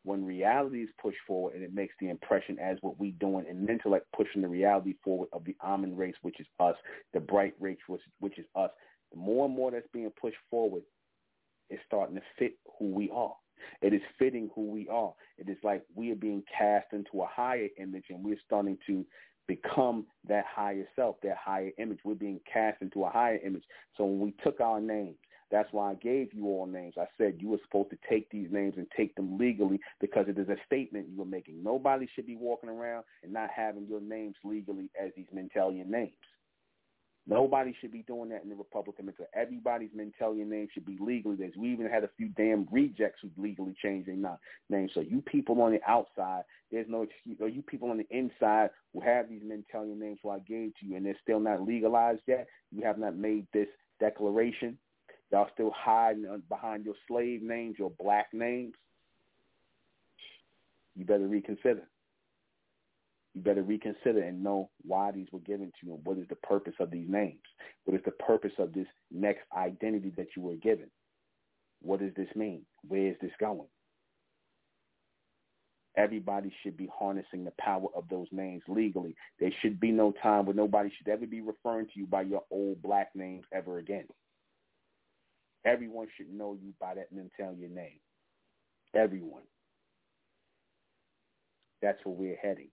when reality is pushed forward and it makes the impression as what we doing in Mentellect, pushing the reality forward of the Ahmen race, which is us, the bright race, which is us, the more and more that's being pushed forward, it's starting to fit who we are. It is fitting who we are. It is like we are being cast into a higher image, and we're starting to become that higher self, that higher image. We're being cast into a higher image. So when we took our names, that's why I gave you all names. I said you were supposed to take these names and take them legally, because it is a statement you were making. Nobody should be walking around and not having your names legally as these Mentellectian names. Nobody should be doing that in the Republic of Mentellects. Everybody's Mentellectian name should be legally. We even had a few damn rejects who legally changed their name. So you people on the outside, there's no excuse. Or you people on the inside who have these Mentellectian names who I gave to you, and they're still not legalized yet. You have not made this declaration. Y'all still hiding behind your slave names, your black names. You better reconsider. You better reconsider and know why these were given to you and what is the purpose of these names. What is the purpose of this next identity that you were given? What does this mean? Where is this going? Everybody should be harnessing the power of those names legally. There should be no time where nobody should ever be referring to you by your old black names ever again. Everyone should know you by that Mentellect name. Everyone. That's where we're heading.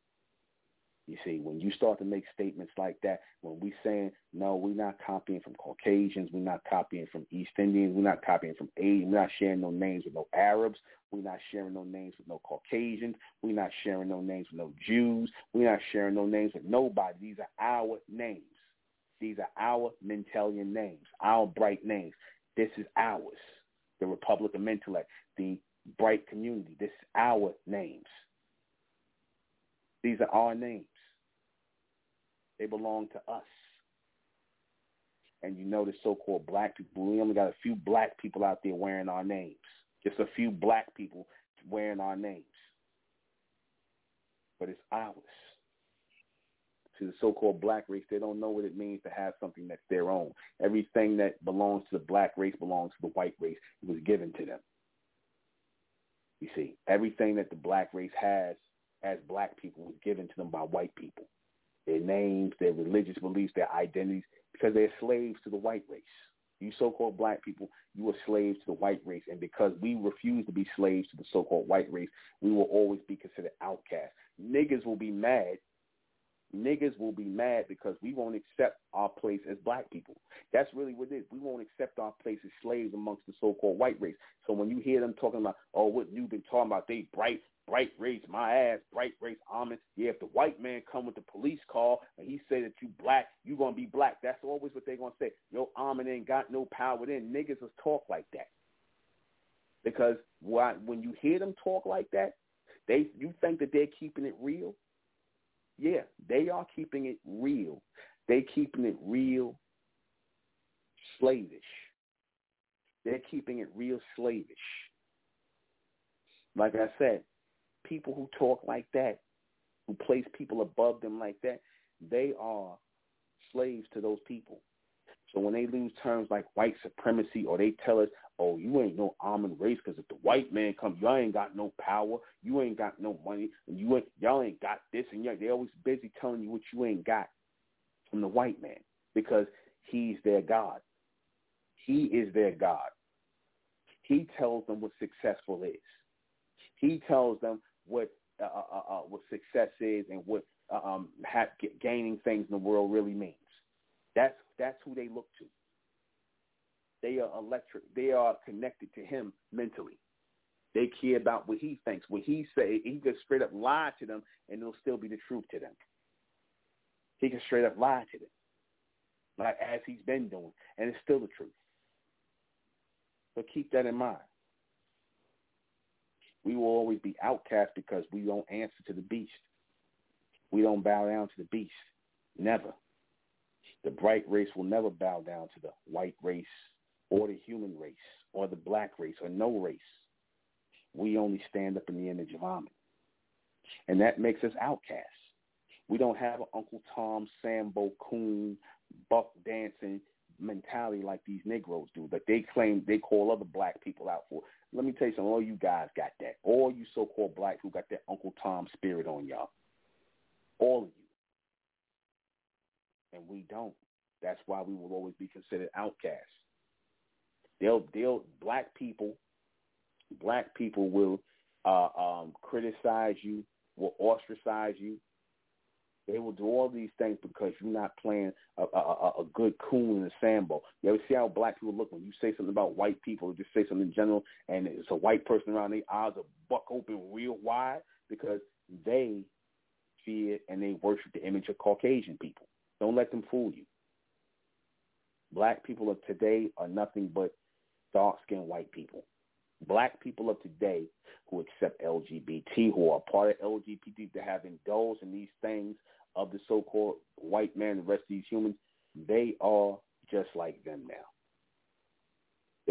You see, when you start to make statements like that, when we saying, no, we're not copying from Caucasians, we're not copying from East Indians, we're not copying from Asians, we're not sharing no names with no Arabs, we're not sharing no names with no Caucasians, we're not sharing no names with no Jews, we're not sharing no names with nobody. These are our names. These are our Mentellect names, our bright names. This is ours, the Republic of Mentellects, the bright community. This is our names. These are our names. They belong to us. And you know the so-called black people, we only got a few black people out there wearing our names. Just a few black people wearing our names. But it's ours. To the so-called black race, they don't know what it means to have something that's their own. Everything that belongs to the black race belongs to the white race. It was given to them. You see, everything that the black race has as black people was given to them by white people. Their names, their religious beliefs, their identities, because they're slaves to the white race. You so-called black people, you were slaves to the white race. And because we refuse to be slaves to the so-called white race, we will always be considered outcasts. Niggas will be mad. Niggas will be mad because we won't accept our place as black people. That's really what it is. We won't accept our place as slaves amongst the so-called white race. So when you hear them talking about, oh, what you've been talking about, they bright race, my ass, bright race, Ahmen. Yeah, if the white man come with the police call and he say that you black, you going to be black. That's always what they going to say. Yo, Ahmen ain't got no power then. Niggas will talk like that. Because when you hear them talk like that, you think that they're keeping it real? Yeah, they are keeping it real. They keeping it real slavish. They're keeping it real slavish. Like I said, people who talk like that, who place people above them like that, they are slaves to those people. So when they lose terms like white supremacy, or they tell us, oh, you ain't no Ahmen race because if the white man comes, y'all ain't got no power, you ain't got no money, and y'all ain't got this, and they always busy telling you what you ain't got from the white man because he's their God. He is their God. He tells them what successful is. He tells them what success is and what gaining things in the world really means. That's who they look to. They are electric. They are connected to him mentally. They care about what he thinks. What he say, he can straight up lie to them, and it'll still be the truth to them. He can straight up lie to them, like as he's been doing, and it's still the truth. But keep that in mind. We will always be outcast because we don't answer to the beast. We don't bow down to the beast. Never. The bright race will never bow down to the white race or the human race or the black race or no race. We only stand up in the image of Ahmen. And that makes us outcasts. We don't have an Uncle Tom, Sambo Coon, buck dancing, mentality like these Negroes do, that they claim they call other black people out for. Let me tell you something. All you guys got that. All you so-called blacks who got that Uncle Tom spirit on y'all. All of you. And we don't. That's why we will always be considered outcasts. Black people will criticize you, will ostracize you. They will do all these things because you're not playing a good coon in a sambo. You ever see how black people look when you say something about white people, or just say something in general, and it's a white person around, their eyes are buck open real wide because they fear and they worship the image of Caucasian people. Don't let them fool you. Black people of today are nothing but dark-skinned white people. Black people of today who accept LGBT, who are part of LGBT, that have indulged in these things of the so-called white man, the rest of these humans, they are just like them now.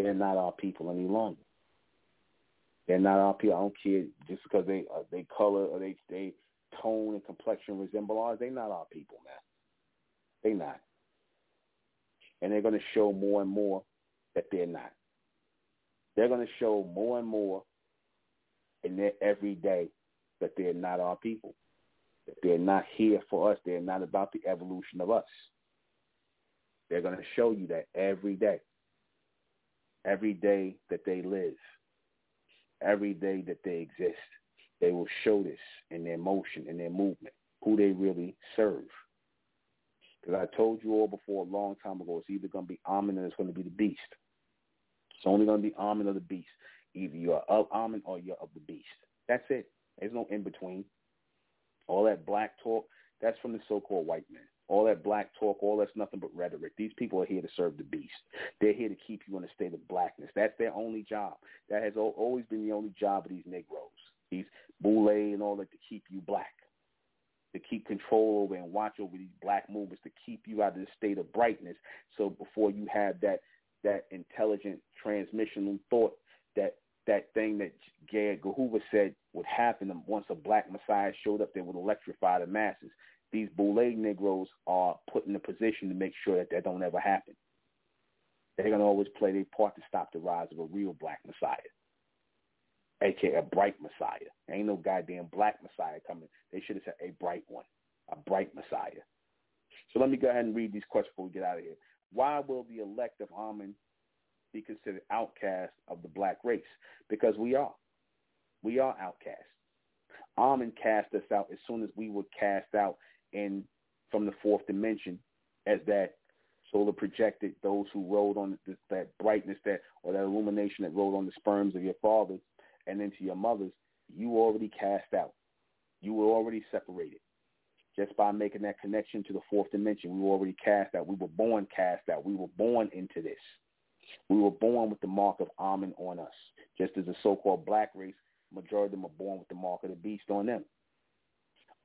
They're not our people any longer. They're not our people. I don't care just because they color or they tone and complexion resemble ours. They're not our people, man. They're not. And they're going to show more and more that they're not. They're going to show more and more in their everyday that they're not our people, that they're not here for us, they're not about the evolution of us. They're going to show you that every day that they live, every day that they exist, they will show this in their motion, in their movement, who they really serve. Because I told you all before a long time ago, it's either going to be Ahmen or it's going to be the beast. It's only going to be Ahmen or the beast. Either you're of Ahmen or you're of the beast. That's it. There's no in-between. All that black talk, that's from the so-called white man. All that black talk, all that's nothing but rhetoric. These people are here to serve the beast. They're here to keep you in a state of blackness. That's their only job. That has always been the only job of these Negroes, these Boulay and all that, to keep you black, to keep control over and watch over these black movements, to keep you out of the state of brightness. So before you have that intelligent transmissional thought, that thing that J. Edgar Hoover said would happen once a black messiah showed up, they would electrify the masses. These bootleg Negroes are put in a position to make sure that don't ever happen. They're going to always play their part to stop the rise of a real black messiah, a.k.a. a bright messiah. There ain't no goddamn black messiah coming. They should have said a bright one, a bright messiah. So let me go ahead and read these questions before we get out of here. Why will the elect of Ahmen be considered outcasts of the black race? Because we are. We are outcasts. Ahmen cast us out as soon as we were cast out from the fourth dimension as that solar projected, those who rode on that brightness or that illumination that rode on the sperms of your fathers and into your mothers. You were already cast out. You were already separated. Just by making that connection to the fourth dimension, we were already cast out. We were born cast out. We were born into this. We were born with the mark of Ahmen on us. Just as the so-called black race, majority of them are born with the mark of the beast on them.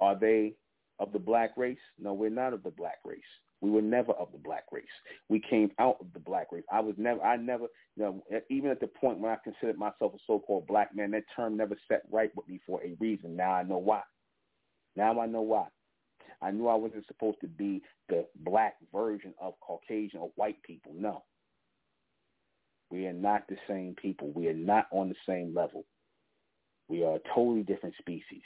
Are they of the black race? No, we're not of the black race. We were never of the black race. We came out of the black race. I never, you know, even at the point when I considered myself a so-called black man, that term never sat right with me for a reason. Now I know why. I knew I wasn't supposed to be the black version of Caucasian or white people. No. We are not the same people. We are not on the same level. We are a totally different species.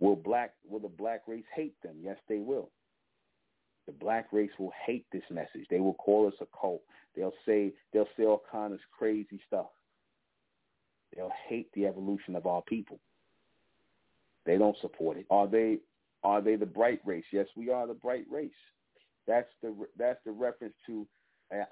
Will the black race hate them? Yes, they will. The black race will hate this message. They will call us a cult. They'll say all kinds of crazy stuff. They'll hate the evolution of our people. They don't support it. Are they the bright race? Yes, we are the bright race. That's the reference to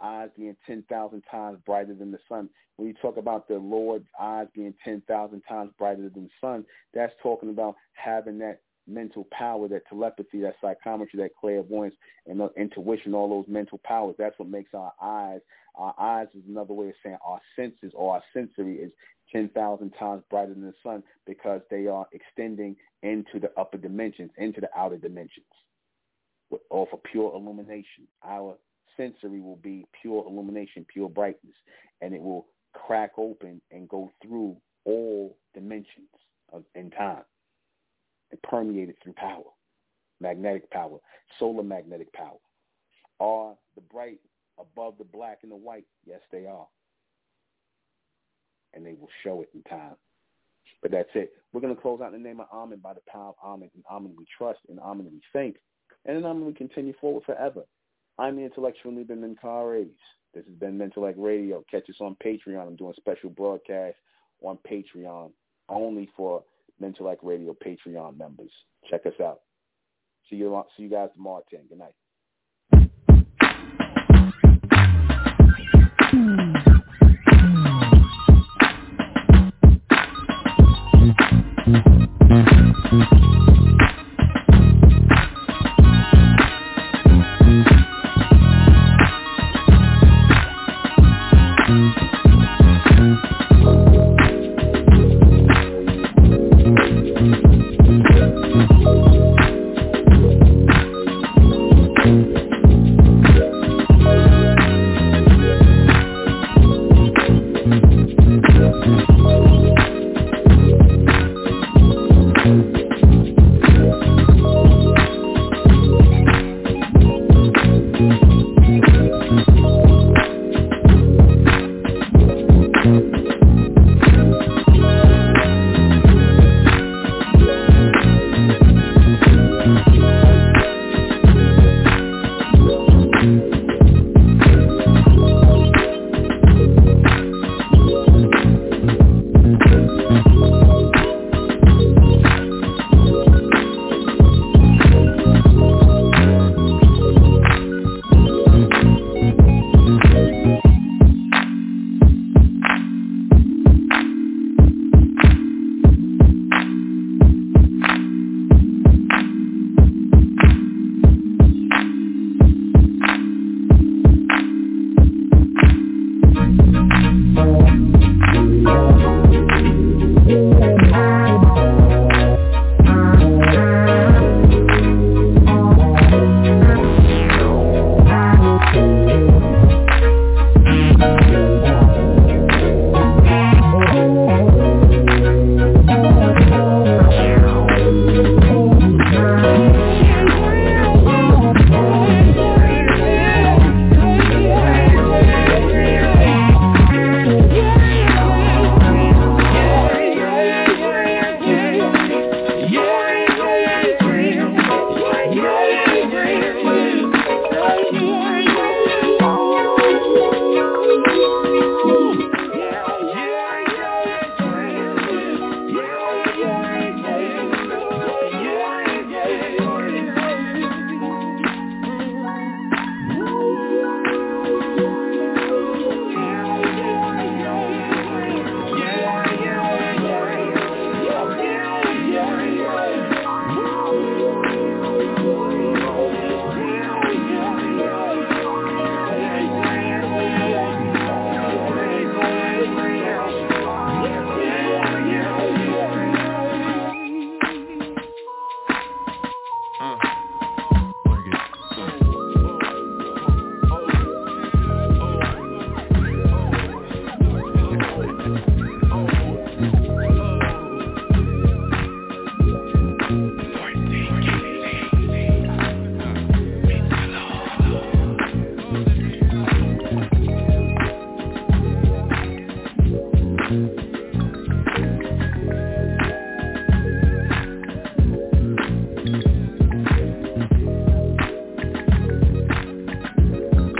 eyes being 10,000 times brighter than the sun. When you talk about the Lord's eyes being 10,000 times brighter than the sun, that's talking about having that mental power, that telepathy, that psychometry, that clairvoyance, and the intuition, all those mental powers. That's what makes our eyes. Our eyes is another way of saying our senses, or our sensory is 10,000 times brighter than the sun, because they are extending into the upper dimensions, into the outer dimensions, or for pure illumination. Our sensory will be pure illumination, pure brightness, and it will crack open and go through all dimensions in time. It permeated through power, magnetic power, solar magnetic power. Are the bright above the black and the white? Yes, they are. And they will show it in time. But that's it. We're going to close out in the name of Ahmen, by the power of Ahmen. In Ahmen we trust, in Ahmen we think, and in Ahmen we continue forward forever. I'm the intellectual Nuben Menkarayzz. This has been Mentellect Radio. Catch us on Patreon. I'm doing special broadcasts on Patreon only for Mentellect Radio Patreon members. Check us out. See you guys tomorrow at 10.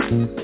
Good night.